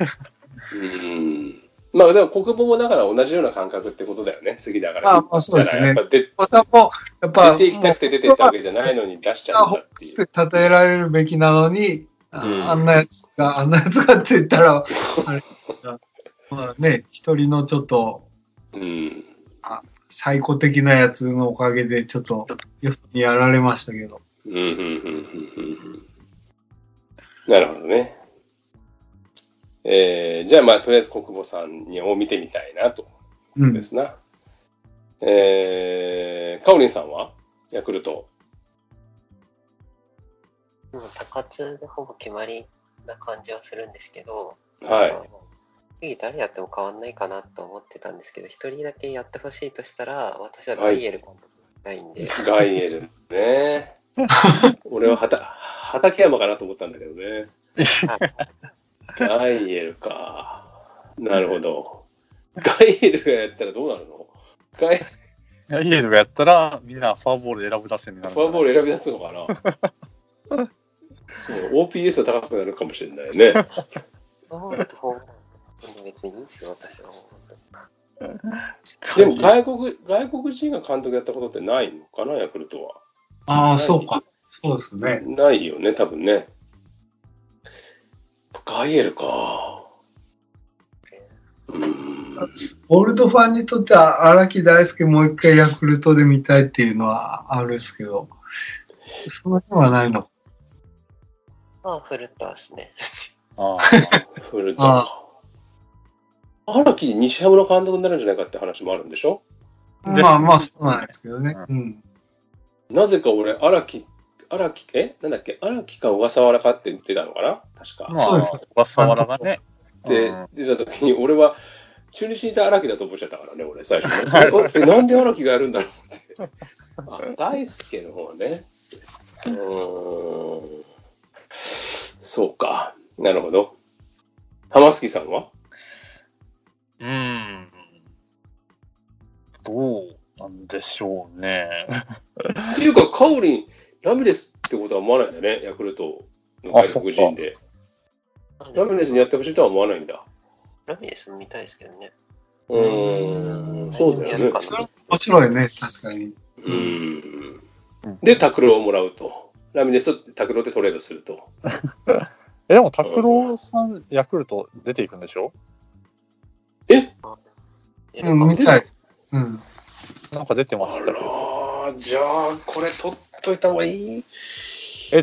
うん。まあでも国母もだから同じような感覚ってことだよね、杉田から。まあそうですね。やっぱ出ていきたくて出ていったわけじゃないのに出しちゃうんだっていう。たたえられるべきなのに、うん、あんなやつがって言ったら、あれまあね、一人のちょっと、うん、最高的なやつのおかげでちょっとよそにやられましたけど。なるほどね。じゃあまあとりあえず小久保さんを見てみたいなとですな、かおりんさんはヤクルト高津でほぼ決まりな感じはするんですけど、はい、次誰やっても変わんないかなと思ってたんですけど、一人だけやってほしいとしたら私はガイエル監督ないんで、はい、ガイエルね俺は畠山かなと思ったんだけどねガイエルか。なるほど。ガイエルがやったらどうなるの？ガイエルがやったらみんなフォアボール選ぶ出せになる。フォアボール選び出すのかな。そう、OPS は高くなるかもしれないね。別にいいですよ、私は。でも外国人が監督やったことってないのかな、ヤクルトは。ああ、そうか。そうですね。ないよね、多分ね。ガイエルか。オールドファンにとっては荒木大輔もう一回ヤクルトで見たいっていうのはあるんですけど、その辺はないの。あ、フルタですね。あフルタ。荒木西ハムの監督になるんじゃないかって話もあるんでしょ。まあまあそうなんですけどね。うん、なぜか俺荒木なんだっけ、荒木か小笠原かって出たのかな、確か。まあ、そうです、小笠原がね。で、出た時に俺は中日にいた荒木だと思っちゃったからね、俺最初え、なんで荒木がやるんだろうって大輔の方ね。そうか。なるほど。玉月さんは？どうなんでしょうね。っていうかカオリンラミレスってことは思わないんだね。ヤクルトの外国人でラミレスにやってほしいとは思わないんだ。ラミレス見たいですけどね。そうだよね。面白いね、確かに。でタクロをもらうと、ラミレスとタクロでトレードすると。でもタクロさん、ヤクルト出ていくんでしょ？見たい。なんか出てましたけど。じゃあこれ取っといた方がいい。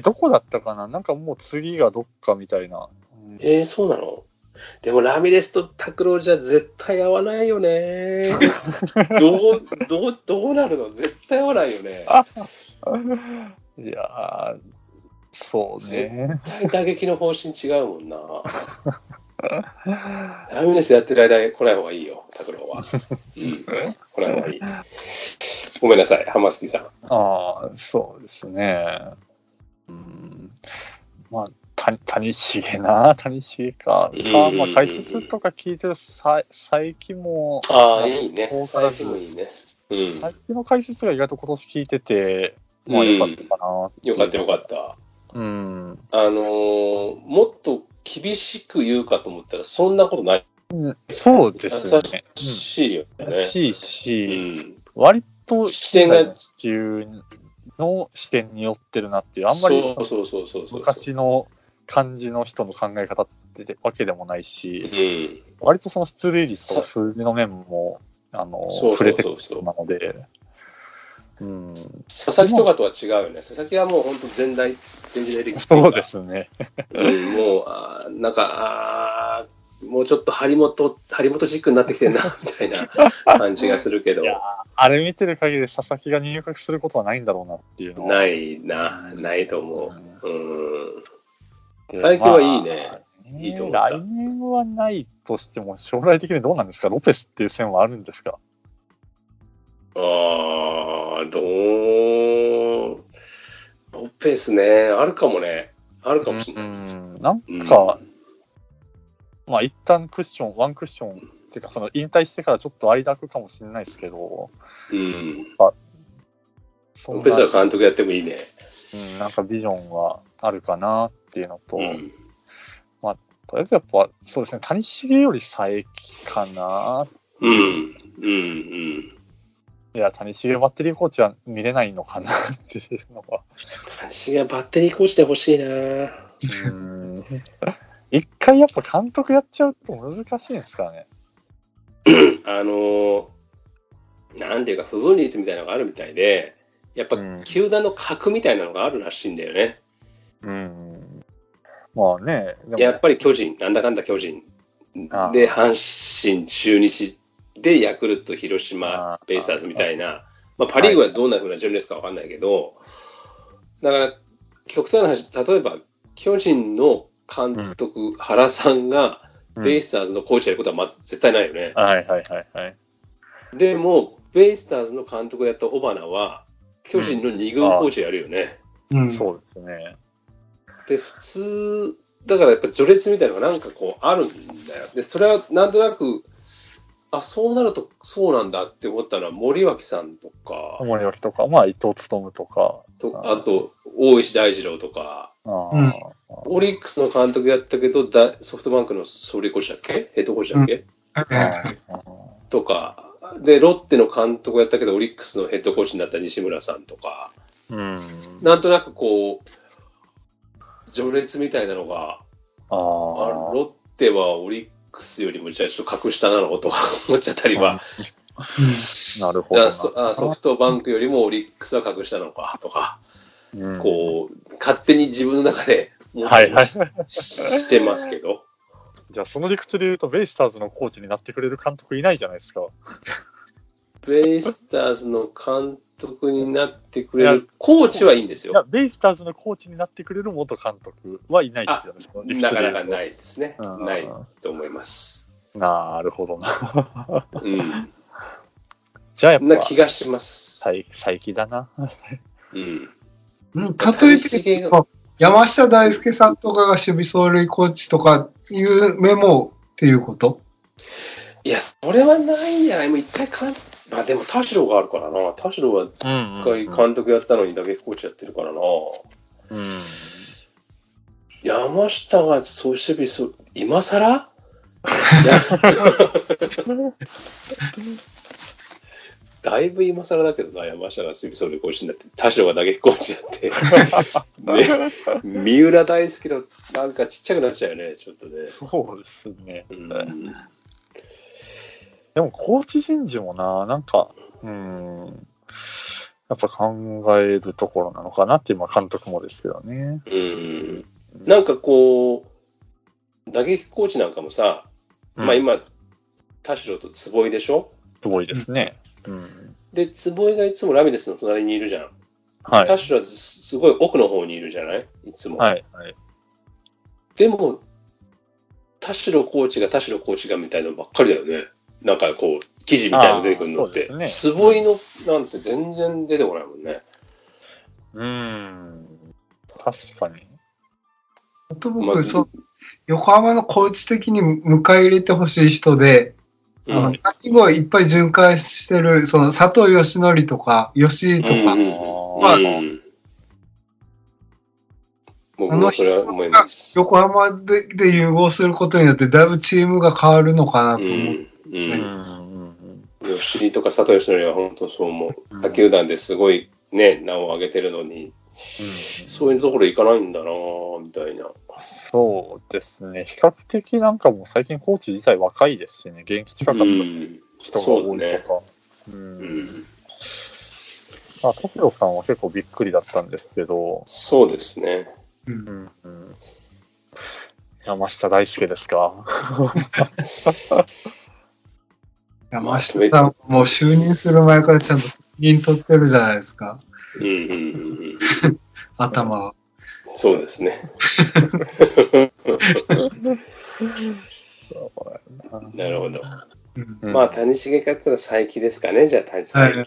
どこだったかな。なんかもう次がどっかみたいな。そうなの。でもラミレスとタクロじゃ絶対合わないよね。どうなるの？絶対合わないよね。いやそうね。絶対打撃の方針違うもんな。ラミレスやってる間来ない方がいいよ、タクロは。来ない方がいい。ごめんなさい、浜杉さん。そうですね。まあ谷繁か、まあ、解説とか聞いてる最近も、いいね、最近もいいね、最近の解説が意外と今年聞いてて、まあ、よかったかな、よかったよかった、もっと厳しく言うかと思ったらそんなことない、そうですよね、優しいよね、優しいし、割と視点がの視点に寄ってるなっていう、あんまり昔の感じの人の考え方ってわけでもないし、割とその出塁率とか数字の面も触れてくる人なので、佐々木とかとは違うよね。佐々木はもう本当全時代的に、そうですね、もうなんかもうちょっと張本チックになってきてるなみたいな感じがするけど、あれ見てる限り佐々木が入閣することはないんだろうなっていうのはないと思う。最近はいいね、いいと思った。来年はないとしても将来的にどうなんですか？ロペスっていう線はあるんですか？ロペスね、あるかもね、あるかもしれない。なんか、まあ一旦ワンクッションっていうか、その引退してからちょっと間空くかもしれないですけど、ロペスは監督やってもいいね。なんかビジョンはあるかなっていうのと、まあとりあえずやっぱそうですね、谷繁より佐伯かな。いや、谷繁バッテリーコーチは見れないのかなっていうのは。谷繁バッテリーコーチで欲しいな。一回やっぱ監督やっちゃうと難しいんですからね。なんていうか不分率みたいなのがあるみたいで、やっぱ球団の核みたいなのがあるらしいんだよね。まあね、でもやっぱり巨人、なんだかんだ巨人で、阪神、中日で、ヤクルト、広島、ベイスターズみたいな、まあ、パ・リーグはどんなふうな順列か分かんないけど、だから極端な話、例えば巨人の監督、原さんがベイスターズのコーチやることはまず絶対ないよね。でもベイスターズの監督やった尾花は巨人の2軍コーチやるよね。そうですね。で、普通だからやっぱ序列みたいなのがなんかこうあるんだよ。でそれはなんとなくそうなるとそうなんだって思ったのは森脇さんとか、まあ伊藤勉とかあと大石大二郎とか、オリックスの監督やったけどソフトバンクの総理コーチだっけ、ヘッドコーチだっけ、とかでロッテの監督やったけどオリックスのヘッドコーチになった西村さんとか、なんとなくこう序列みたいなのがロッテはオリックスよりもじゃあちょっと格下なのと思っちゃったりは、なるほどな、ソフトバンクよりもオリックスは格下なのかとか、こう勝手に自分の中でしてますけど。じゃあその理屈で言うとベイスターズのコーチになってくれる監督いないじゃないですか。ベイスターズの監督になってくれるコーチはいいんですよ。ベイスターズのコーチになってくれる元監督はいないですよね。なかなかないですね。ないと思います。なるほどな。じゃあやっぱな気がします。最近だな。例えば山下大輔さんとかが守備走塁コーチとかいうメモっていうこと？いや、それはないんじゃない。もう一回まあでも田代があるからな。田代は一回監督やったのに打撃コーチやってるからな、うん、山下がそういう守備走今更だいぶ今更だけどな。山下が守備走塁コーチになって田代が打撃コーチになって、ね、三浦大輔のなんかちっちゃくなっちゃうよね、ちょっとね。そうですね、うんでもコーチ人事もな、なんか、やっぱ考えるところなのかなって今監督もですけどね。なんかこう打撃コーチなんかもさ、まあ今田代と坪井でしょ。坪井ですね。で坪井がいつもラミレスの隣にいるじゃん。はい、田代はすごい奥の方にいるじゃない。いつも。はいはい、でも田代コーチがみたいなのばっかりだよね。なんかこう記事みたいなの出てくるのって、ね、坪井のなんて全然出てこないもんね。確かに。あと僕、横浜のコーチ的に迎え入れてほしい人で、先後いっぱい巡回してるその佐藤義則とか吉井とか、あの人が横浜 で融合することによってだいぶチームが変わるのかなと思って。吉井とか佐藤義則は本当そう思う。他球団ですごいね名を上げてるのに、そういうところ行かないんだなみたいな。そうですね、比較的なんかもう最近コーチ自体若いですしね、現役近かった人が多いとか、まあ田代さんは結構びっくりだったんですけど。そうですね、山下大輔ですか。山下さんもう就任する前からちゃんと責任取ってるじゃないですか。頭は。そうですね。なるほど。まあ谷繁かったら佐伯ですかね。じゃあ谷繁。優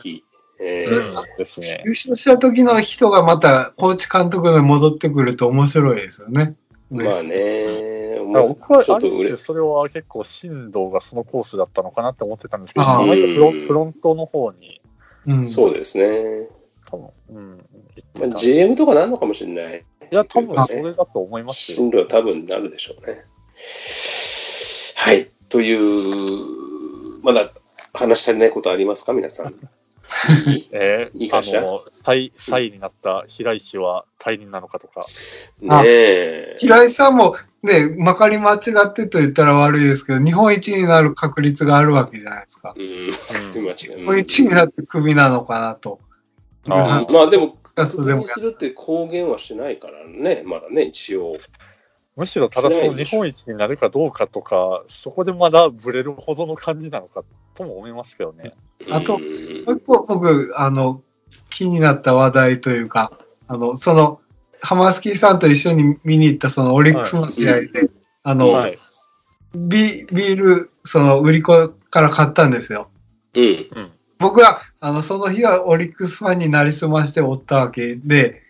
勝した時の人がまたコーチ監督に戻ってくると面白いですよね。まあね、僕はちょっとそれは結構進藤がそのコースだったのかなって思ってたんですけど、フロントの方に、そうですね、多分、GM とかなんのかもしれない。いや多分それだと思いますよ。進藤は多分なるでしょうね。はい、というまだ話し足りないことありますか皆さん。いいかしら。タイになった平石はタイ人なのかとか、平石さんもね、まかり間違ってと言ったら悪いですけど、日本一になる確率があるわけじゃないですか。日本一になってクビなのかなと。まあでもクビにするって公言はしないからね、まだね、一応。むしろただその日本一になるかどうかとか、そこでまだブレるほどの感じなのかとも思いますけどね。あともう一個僕気になった話題というか、そのハマスキーさんと一緒に見に行ったそのオリックスの試合で、ビールその売り子から買ったんですよ。僕はその日はオリックスファンになりすましておったわけで、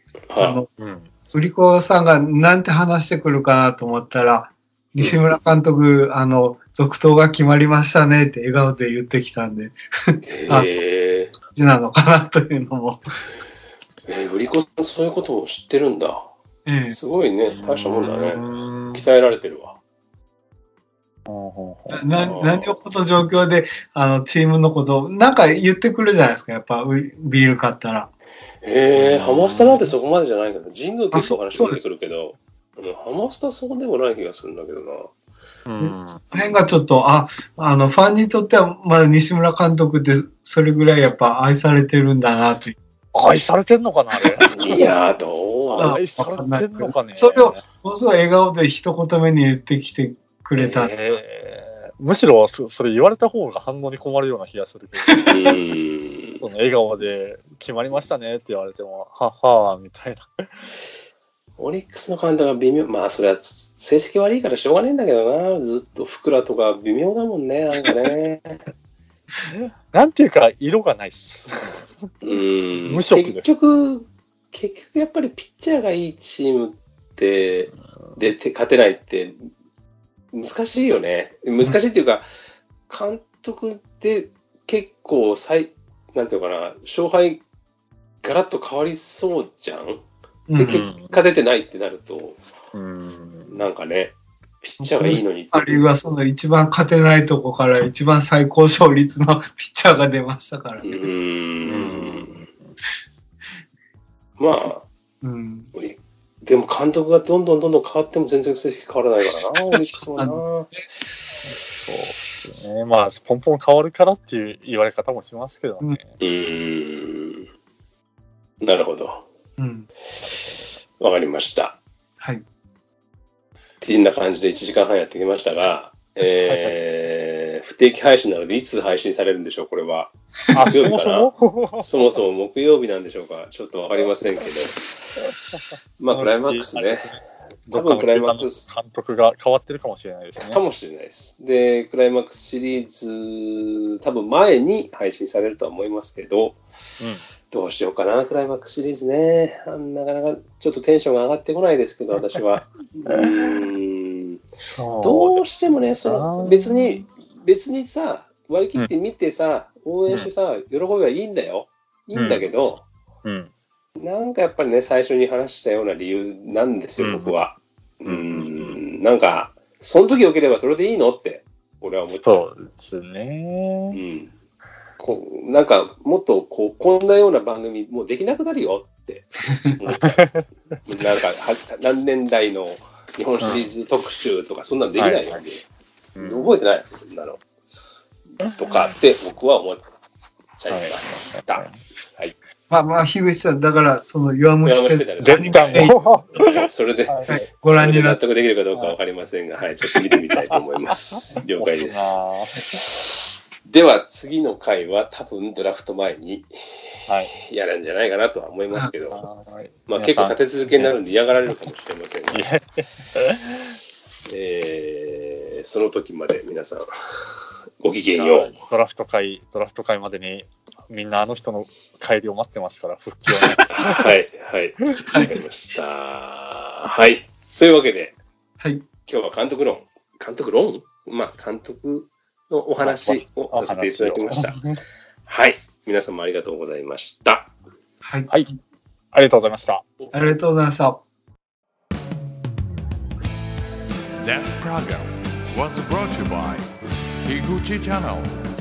売り子さんがなんて話してくるかなと思ったら、西村監督、続投が決まりましたねって笑顔で言ってきたんで、あ、そういう感じなのかなというのも。売り子さんそういうことを知ってるんだ。すごいね、大したもんだね。鍛えられてるわ。何をこの状況でチームのことなんか言ってくるじゃないですか、やっぱビール買ったら。ハマスタなんてそこまでじゃないけど、神宮結構話してくるけど、ハマスタそうでもない気がするんだけどな。その辺がちょっとファンにとってはまだ西村監督ってそれぐらいやっぱ愛されてるんだなって。愛されてんのかなあれ。いやどう愛されてんのかね。それをものすごい笑顔で一言目に言ってきてくれた。むしろそれ言われた方が反応に困るような気がするけど、その笑顔で決まりましたねって言われてもははみたいな。オリックスの監督が微妙、まあそれは成績悪いからしょうがないんだけどな、ずっと福良とか微妙だもんね、なんかね。なんていうか色がないし、無色で結局やっぱりピッチャーがいいチームってで勝てないって難しいよね。難しいっていうか、うん、監督って結構なんていうかな、勝敗ガラッと変わりそうじゃん。で結果出てないってなると、うん、なんかね、ピッチャーがいいのにって、あるいはその一番勝てないとこから一番最高勝率のピッチャーが出ましたからね。まあ、うん、でも監督がどんどん変わっても全然成績変わらないからな、オリックスもな。そうですね。まあポンポン変わるからっていう言われ方もしますけどね。なるほど。うん、わかりました。はい。っていうな感じで1時間半やってきましたが、不定期配信なのでいつ配信されるんでしょう、これは。木曜日かな。そもそも木曜日なんでしょうか、ちょっとわかりませんけど。まあクライマックスね。多分クライマックス。監督が変わってるかもしれないですね。かもしれないです。で、クライマックスシリーズ、多分前に配信されるとは思いますけど、うん、どうしようかな、クライマックスシリーズね。なかなかちょっとテンションが上がってこないですけど、私は。どうしてもね、別にさ、割り切って見てさ、応援してさ、喜びはいいんだよ。いいんだけど、なんかやっぱりね、最初に話したような理由なんですよ、僕は。なんか、その時良ければそれでいいのって、俺は思っちゃう。そうですね。なんかもっとこんなような番組もうできなくなるよって思っちゃう。なんか何年代の日本シリーズ特集とかそんなのできないよ、覚えてないそんなのとかって僕は思っちゃいました。はい。まあ樋口さんだからその弱虫ペダル出たもそれでご覧に納得できるかどうかわかりませんが、はい、ちょっと見てみたいと思います。了解です。では次の回は多分ドラフト前にやるんじゃないかなとは思いますけど、はい、まあ結構立て続けになるんで嫌がられるかもしれませんが、その時まで皆さんごきげんよう。ドラフト会までにみんなあの人の帰りを待ってますから復帰は、ね、はいわかりました。はいというわけで、はい、今日は監督論まあ監督のお話をさせていただきました。はい、皆様ありがとうございました。はい、はい、ありがとうございました。ありがとうございました。This program was brought to you by Higuchi Channel.